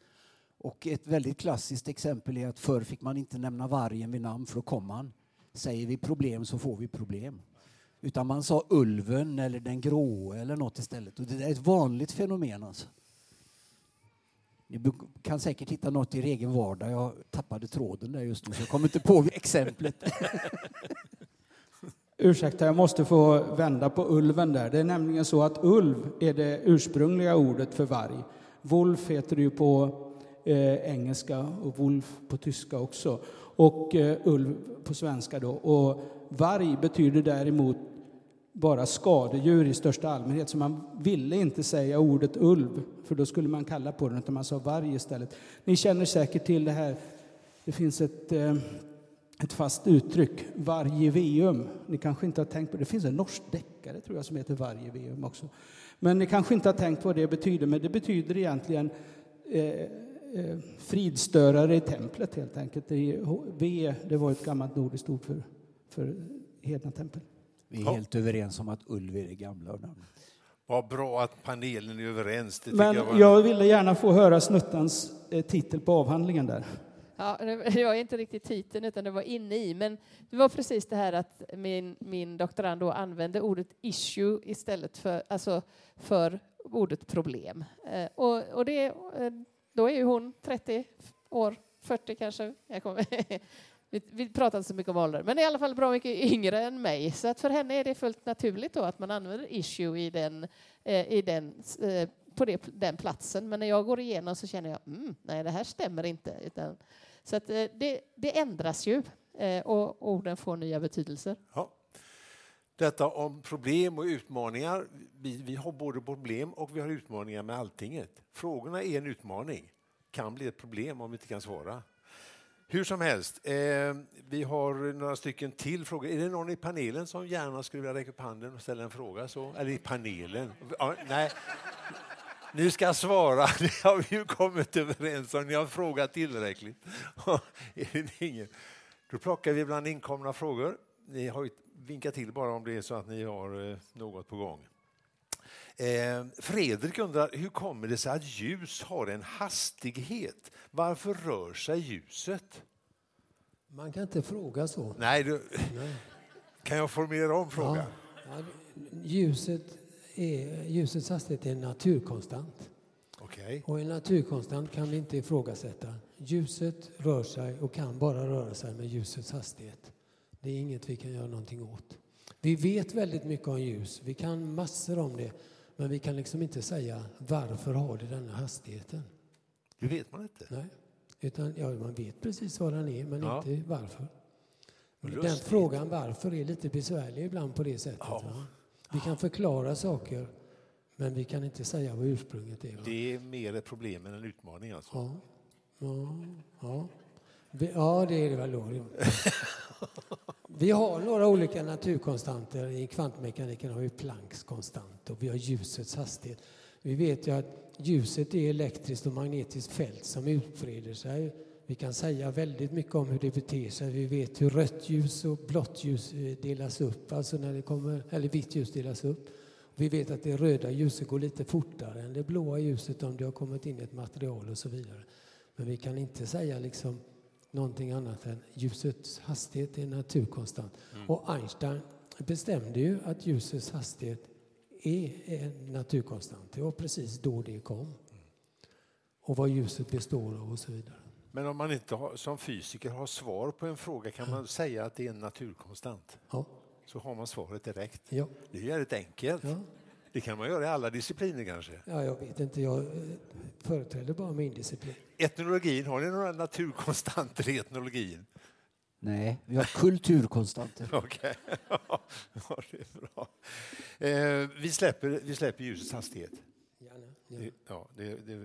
Och ett väldigt klassiskt exempel är att förr fick man inte nämna vargen vid namn, för då kom man. Säger vi problem så får vi problem. Utan man sa ulven eller den grå eller något istället. Och det är ett vanligt fenomen alltså. Ni kan säkert hitta något i er egen vardag. Jag tappade tråden där just nu, så jag kommer inte på exemplet. Ursäkta, jag måste få vända på ulven där. Det är nämligen så att ulv är det ursprungliga ordet för varg. Wolf heter det ju på engelska och wolf på tyska också. Och ulv på svenska då. Och varg betyder däremot bara skadedjur i största allmänhet. Så man ville inte säga ordet ulv, för då skulle man kalla på den, utan man sa varg istället. Ni känner säkert till det här. Det finns ett fast uttryck, vargiveum. Ni kanske inte har tänkt på det. Det finns en norsk deckare, tror jag, som heter vargiveum också. Men ni kanske inte har tänkt på vad det betyder. Men det betyder egentligen fridstörare i templet, helt enkelt. Det var ett gammalt nordiskt ord för hedna tempel. Vi är helt överens om att ulv är det gamla namnet. Vad bra att panelen är överens. Jag ville gärna få höra Snuttans titel på avhandlingen där. Ja, det var inte riktigt titeln, utan det var inne i. Men det var precis det här att min doktorand då använde ordet issue istället för ordet problem. Och det, då är ju hon 30 år, 40 kanske. Vi pratar så mycket om ålder, men i alla fall bra mycket yngre än mig. Så att för henne är det fullt naturligt då att man använder issue på den platsen. Men när jag går igenom så känner jag, nej, det här stämmer inte. Utan, så att det ändras ju och orden får nya betydelser. Ja. Detta om problem och utmaningar. Vi har både problem och vi har utmaningar med alltinget. Frågorna är en utmaning. Kan bli ett problem om vi inte kan svara. Hur som helst, vi har några stycken till frågor. Är det någon i panelen som gärna skulle vilja räcka upp handen och ställa en fråga? Så? Eller i panelen? Ja, nej. Ni ska svara. Det har vi ju kommit överens om. Ni har frågat tillräckligt. Är det ingen? Då plockar vi bland inkomna frågor. Ni har ju vinkat till bara om det är så att ni har något på gång. Fredrik undrar, hur kommer det sig att ljus har en hastighet? Varför rör sig ljuset? Man kan inte fråga så. Nej, nej. Kan jag formulera om frågan? Ja, ljusets hastighet är en naturkonstant. Okay. Och en naturkonstant kan vi inte ifrågasätta. Ljuset rör sig och kan bara röra sig med ljusets hastighet. Det är inget vi kan göra någonting åt. Vi vet väldigt mycket om ljus. Vi kan massor om det. Men vi kan liksom inte säga varför har det denna hastigheten. Det vet man inte. Nej, utan ja, man vet precis vad den är, men inte varför. Lustigt. Den frågan varför är lite besvärlig ibland på det sättet. Ja. Va? Vi kan förklara saker, men vi kan inte säga vad ursprunget är. Va? Det är mer ett problem än en utmaning alltså. Ja, det är det väl då. Vi har några olika naturkonstanter. I kvantmekaniken har vi Plancks konstant och vi har ljusets hastighet. Vi vet ju att ljuset är elektriskt och magnetiskt fält som utbreder sig. Vi kan säga väldigt mycket om hur det beter sig. Vi vet hur rött ljus och blått ljus delas upp, alltså när det kommer, eller vitt ljus delas upp. Vi vet att det röda ljuset går lite fortare än det blåa ljuset om det har kommit in i ett material och så vidare. Men vi kan inte säga liksom någonting annat än ljusets hastighet är naturkonstant. Mm. Och Einstein bestämde ju att ljusets hastighet är en naturkonstant. Det var precis då det kom. Mm. Och vad ljuset består av och så vidare. Men om man inte har, som fysiker har svar på en fråga kan man säga att det är en naturkonstant. Ja. Så har man svaret direkt. Ja. Det är väldigt enkelt. Ja. Det kan man göra i alla discipliner kanske. Ja, jag vet inte. Jag företräder bara min disciplin. Etnologin, har ni några naturkonstanter i etnologin? Nej, vi har kulturkonstanter. Okej, ja, det är bra. Vi släpper ljusets hastighet. Gärna. Ja,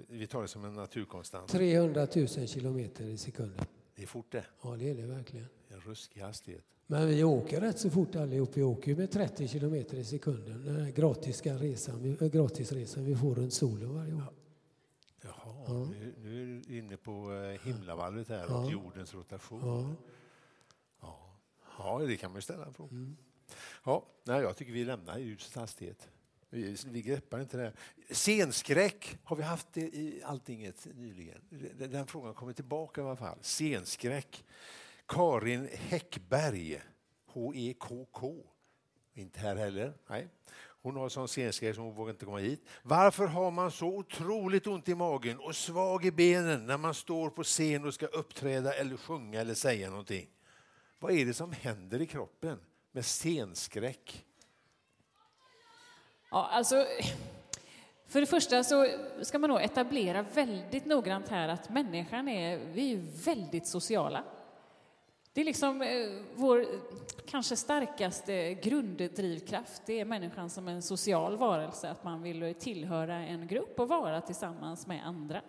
vi tar det som en naturkonstant. 300 000 kilometer i sekunden. Det är fort det. Ja, det är det verkligen. En ruskig hastighet. Men vi åker rätt så fort allihop. Vi åker med 30 kilometer i sekunden. Den här gratisresan vi får runt solen varje år. Jaha, ja. Nu är du inne på himlavalvet här och jordens rotation. Ja, det kan man ju ställa på. Mm. Ja, nej, jag tycker vi lämnar ljusets hastighet. Vi greppar inte det här. Scenskräck har vi haft det i Alltinget nyligen. Den frågan kommer tillbaka i alla fall. Scenskräck. Karin Heckberg, H-E-K-K, inte här heller, nej. Hon har sån scenskräck som hon vågar inte komma hit. Varför har man så otroligt ont i magen och svag i benen när man står på scen och ska uppträda eller sjunga eller säga någonting? Vad är det som händer i kroppen med scenskräck? Ja, alltså, för det första så ska man nog etablera väldigt noggrant här att människan vi är väldigt sociala. Det är liksom vår kanske starkaste grunddrivkraft. Det är människan som en social varelse. Att man vill tillhöra en grupp och vara tillsammans med andra.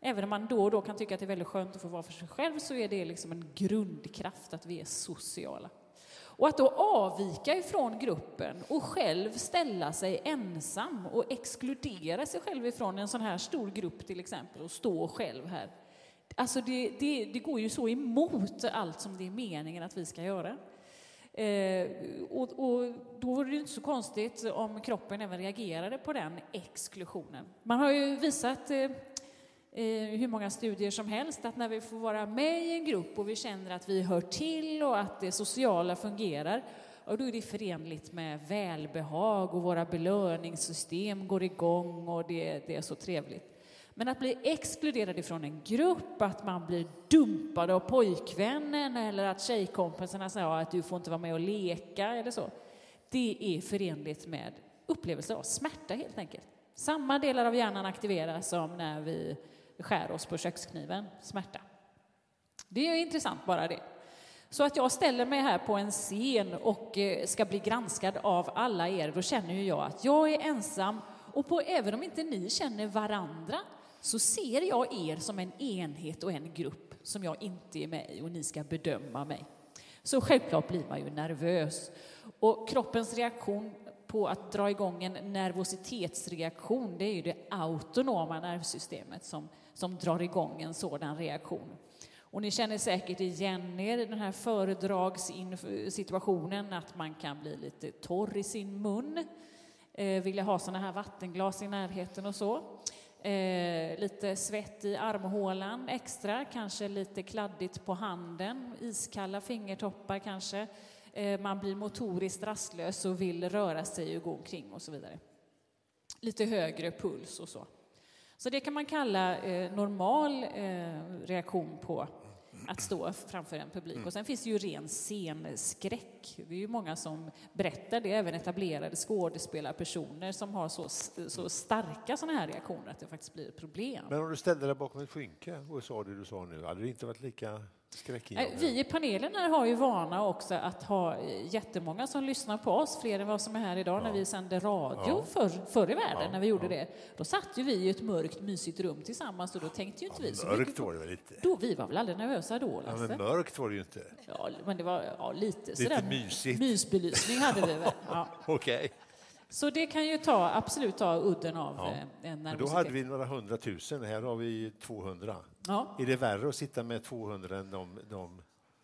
Även om man då och då kan tycka att det är väldigt skönt att få vara för sig själv så är det liksom en grundkraft att vi är sociala. Och att då avvika ifrån gruppen och själv ställa sig ensam och exkludera sig själv ifrån en sån här stor grupp till exempel och stå själv här. Alltså det går ju så emot allt som det är meningen att vi ska göra. Och då var det inte så konstigt om kroppen även reagerade på den exklusionen. Man har ju visat hur många studier som helst att när vi får vara med i en grupp och vi känner att vi hör till och att det sociala fungerar, och då är det förenligt med välbehag och våra belöningssystem går igång och det är så trevligt. Men att bli exkluderad ifrån en grupp, att man blir dumpad av pojkvännen eller att tjejkompisarna säger att du får inte vara med och leka eller så. Det är förenligt med upplevelse av smärta helt enkelt. Samma delar av hjärnan aktiveras som när vi skär oss på kökskniven, smärta. Det är ju intressant bara det. Så att jag ställer mig här på en scen och ska bli granskad av alla er, då känner ju jag att jag är ensam och även om inte ni känner varandra så ser jag er som en enhet och en grupp som jag inte är med i och ni ska bedöma mig. Så självklart blir man ju nervös. Och kroppens reaktion på att dra igång en nervositetsreaktion, det är ju det autonoma nervsystemet som drar igång en sådan reaktion. Och ni känner säkert igen er i den här föredragssituationen, att man kan bli lite torr i sin mun, vilja ha såna här vattenglas i närheten och så. Lite svett i armhålan extra, kanske lite kladdigt på handen, iskalla fingertoppar kanske. Man blir motoriskt rastlös och vill röra sig och gå omkring och så vidare. Lite högre puls och så. Så det kan man kalla normal reaktion på att stå framför en publik. Och sen finns det ju ren scenskräck. Det är ju många som berättar det, även etablerade skådespelarpersoner som har så starka sådana här reaktioner att det faktiskt blir ett problem. Men om du ställde dig bakom ett skynke och sa det du sa nu, hade det inte varit lika skräckigt? Vi i panelen här har ju vana också att ha jättemånga som lyssnar på oss, fler än vad som är här idag, när vi sände radio förr i världen, när vi gjorde det. Då satt ju vi i ett mörkt, mysigt rum tillsammans och då tänkte ju inte vi så mycket. Mörkt var det väl lite? Då, vi var väl aldrig nervösa då, Lasse? Ja, men mörkt var det ju inte. Ja, men det var lite sådär. Lite mysigt. Mysbelysning hade vi väl. Ja. Okej. Så det kan ju absolut ta udden av en nervositet. Då hade vi några 100 000, här har vi 200. Ja. Är det värre att sitta med 200 än de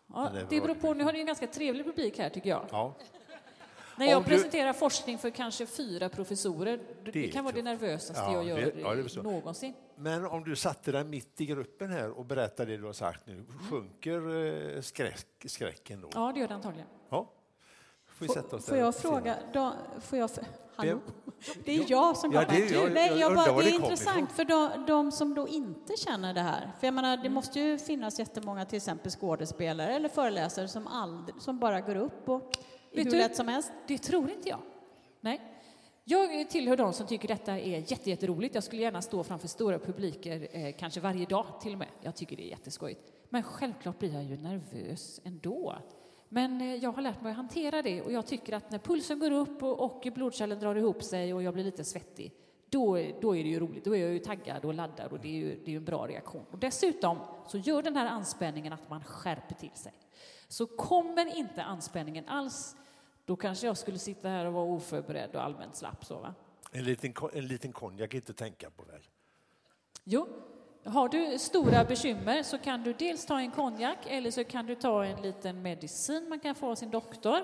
ja, det beror på, nu har ni en ganska trevlig publik här tycker jag. Ja. När jag presenterar forskning för kanske 4 professorer, det kan vara det nervösaste jag gör någonsin. Men om du satte dig mitt i gruppen här och berättade det du har sagt nu, sjunker skräcken då? Ja, det gör det antagligen. Ja. Det är jag som kommer till. Nej, det är intressant för de som då inte känner det här. För jag menar, det måste ju finnas jättemånga till exempel skådespelare eller föreläsare som bara går upp och hur lätt som helst. Det tror inte jag. Nej. Jag tillhör de som tycker detta är jätteroligt. Jag skulle gärna stå framför stora publiker, kanske varje dag till och med. Jag tycker det är jätteskojigt. Men självklart blir jag ju nervös ändå. Men jag har lärt mig att hantera det och jag tycker att när pulsen går upp och blodkärlen drar ihop sig och jag blir lite svettig, då är det ju roligt. Då är jag ju taggad och laddad och det är ju en bra reaktion. Och dessutom så gör den här anspänningen att man skärper till sig. Så kommer inte anspänningen alls, då kanske jag skulle sitta här och vara oförberedd och allmänt slapp. Så, va? En liten konjak inte tänka på väl? Jo. Har du stora bekymmer så kan du dels ta en konjak eller så kan du ta en liten medicin man kan få av sin doktor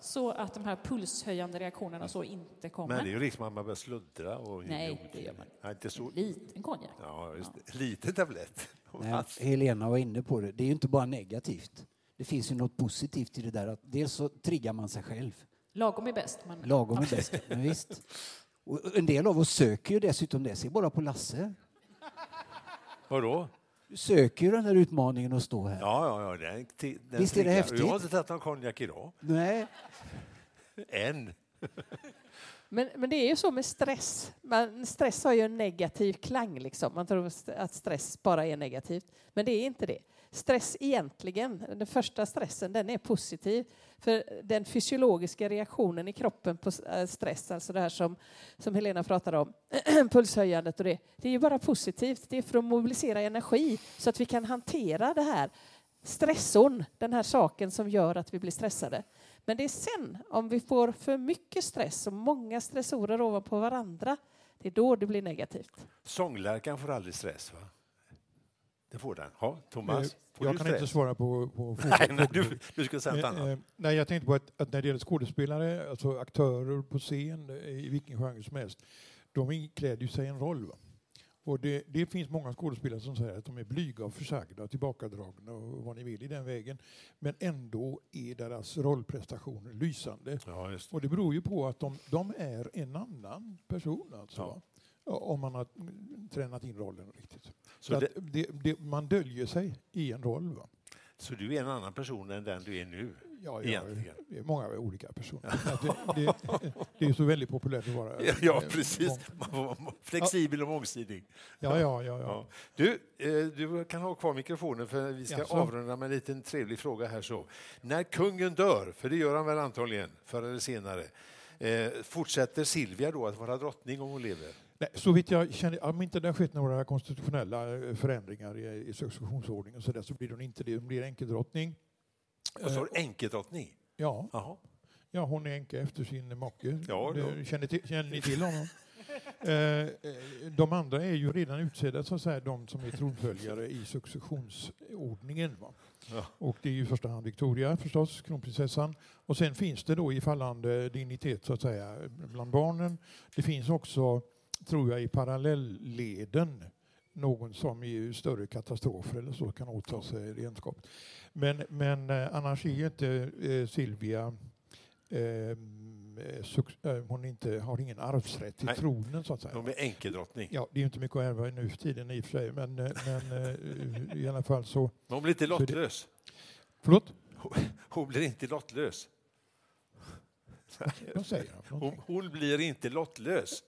så att de här pulshöjande reaktionerna så inte kommer. Men det är ju liksom att man börjar sluddra. Och nej, det gör man. Nej, inte så. En liten konjak. Ja, just det. Liten tablett. Nej, Helena var inne på det. Det är ju inte bara negativt. Det finns ju något positivt i det där. Att dels så triggar man sig själv. Lagom är bäst. Lagom är bäst, men visst. Och en del av oss söker ju dessutom det. Se bara på Lasse. Vadå? Du söker ju den här utmaningen att stå här. Ja. Den visst är det häftigt? Jag har inte tagit någon konjak idag. Nej. Än. Men det är ju så med stress. Stress har ju en negativ klang liksom. Man tror att stress bara är negativt. Men det är inte det. Stress egentligen, den första stressen, den är positiv. För den fysiologiska reaktionen i kroppen på stress, alltså det här som Helena pratade om, pulshöjandet och det är ju bara positivt. Det är för att mobilisera energi så att vi kan hantera det här stressorn, den här saken som gör att vi blir stressade. Men det är sen, om vi får för mycket stress och många stressorer ovanpå varandra, det är då det blir negativt. Sånglärkan får aldrig stress, va? Det får den. Ja, Thomas, jag kan inte svara på nej, du ska säga något annat. Nej, jag tänkte på att när det gäller skådespelare, alltså aktörer på scen i vilken genre som helst, de inkläder ju sig en roll. Va? Och det finns många skådespelare som säger att de är blyga och försagda, tillbakadragna och vad ni vill i den vägen. Men ändå är deras rollprestationer lysande. Ja, just det. Och det beror ju på att de är en annan person alltså. Ja. Om man har tränat in rollen riktigt. Så man döljer sig i en roll. Va? Så du är en annan person än den du är nu? Ja, det är många olika personer. Det är så väldigt populärt att vara. Ja, precis. Flexibel och mångsidig. Ja. Du kan ha kvar mikrofonen för vi ska avrunda med en liten trevlig fråga här. Så. När kungen dör, för det gör han väl antagligen förr eller senare, fortsätter Silvia då att vara drottning om hon lever? Nej, så vitt jag känner, om inte det har skett några konstitutionella förändringar i successionsordningen så, där, så blir hon inte det. Hon blir enkeldrottning. Och så enkeldrottning? Ja. Aha. Ja, hon är enke efter sin make. Ja, känner ni till honom? De andra är ju redan utsedda, så att säga, de som är tronföljare i successionsordningen. Va? Ja. Och det är ju i första hand Victoria förstås, kronprinsessan. Och sen finns det då i fallande dignitet, så att säga, bland barnen. Det finns också, tror jag, i parallellleden någon som i större katastrofer eller så kan åta sig regenskap. Men annars är ju inte Silvia... hon inte, har ingen arvsrätt till tronen, så att säga. Hon är enkeldrottning. Ja, det är ju inte mycket att ärva i nutiden i och för sig, men i alla fall så... Hon blir inte lottlös. Förlåt? Hon blir inte lottlös. Vad säger han? Hon blir inte lottlös.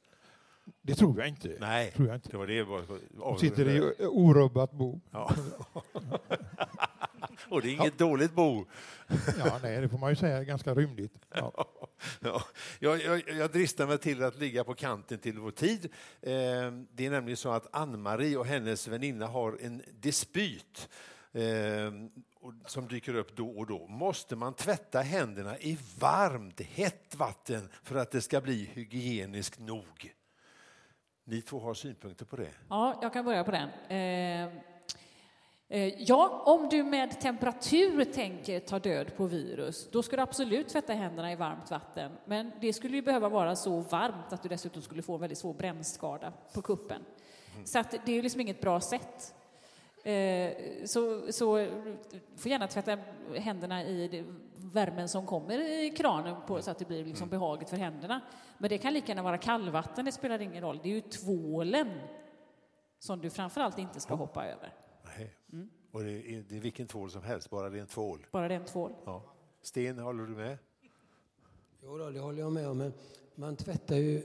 Det tror jag inte. Nej, tror jag inte. Det var det bara... Hon sitter i orubbat bo. Ja. Och det är inget dåligt bo. Ja, nej, det får man ju säga. Ganska rymligt. Ja. Ja, jag dristar mig till att ligga på kanten till vår tid. Det är nämligen så att Ann-Marie och hennes väninna har en dispyt som dyker upp då och då. Måste man tvätta händerna i varmt, hett vatten för att det ska bli hygieniskt nog? Ni två har synpunkter på det. Ja, jag kan börja på den. Ja, om du med temperatur tänker ta död på virus, då ska du absolut tvätta händerna i varmt vatten. Men det skulle ju behöva vara så varmt att du dessutom skulle få en väldigt svår brännskada på kuppen. Så att det är ju liksom inget bra sätt. Så får gärna tvätta händerna i värmen som kommer i kranen på, så att det blir liksom behagligt för händerna. Men det kan lika gärna vara kallvatten, det spelar ingen roll. Det är ju tvålen som du framförallt inte ska hoppa över. Mm. Och det är vilken tvål som helst, bara det är en tvål. Bara det är en tvål. Ja. Sten, håller du med? Jo då, det håller jag med om. Men man tvättar ju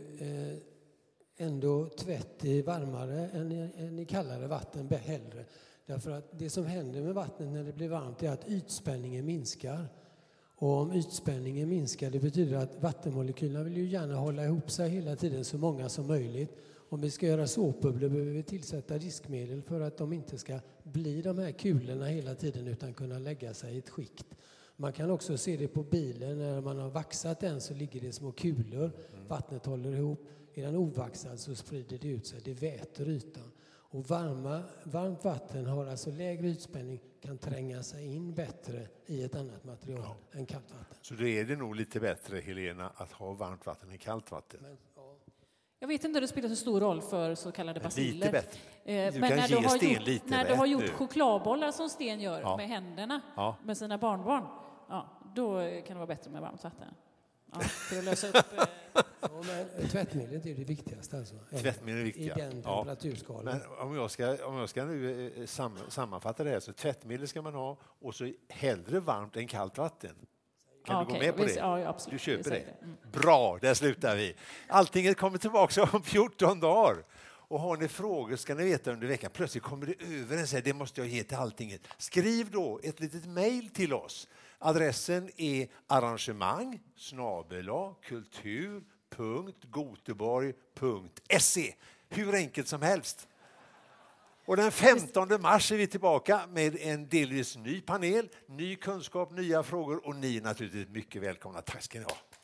ändå tvätt i varmare än i kallare vatten hellre. Därför att det som händer med vattnet när det blir varmt är att ytspänningen minskar. Och om ytspänningen minskar, det betyder att vattenmolekylerna vill ju gärna hålla ihop sig hela tiden, så många som möjligt. Om vi ska göra såpbubblor behöver vi tillsätta diskmedel för att de inte ska bli de här kulorna hela tiden utan kunna lägga sig i ett skikt. Man kan också se det på bilen. När man har vaxat den så ligger det små kulor. Vattnet håller ihop. Är den ovaxad så sprider det ut sig. Det väter ytan. Och varmt vatten har alltså lägre ytspänning, kan tränga sig in bättre i ett annat material än kallt vatten. Så då är det nog lite bättre, Helena, att ha varmt vatten än kallt vatten. Men, jag vet inte om det spelar så stor roll för så kallade basiller. Men när du har gjort chokladbollar som Sten gör med händerna med sina barnbarn, då kan det vara bättre med varmt vatten. Ja, för att lösa upp... Tvättmedlet är det viktigaste. Alltså. Tvättmedlet är viktigt. I den temperaturskalan. Men om jag ska nu sammanfatta det här, så tvättmedel ska man ha, och så hellre varmt än kallt vatten. Kan du gå med på det? Ja, du köper det. Bra, där slutar vi. Allting kommer tillbaka om 14 dagar. Och har ni frågor ska ni veta under veckan. Plötsligt kommer det över en, säger det måste jag ge till allting. Skriv då ett litet mejl till oss. Adressen är arrangemang@kultur.goteborg.se. Hur enkelt som helst. Och den 15 mars är vi tillbaka med en delvis ny panel, ny kunskap, nya frågor, och ni är naturligtvis mycket välkomna. Tack ska ni ha.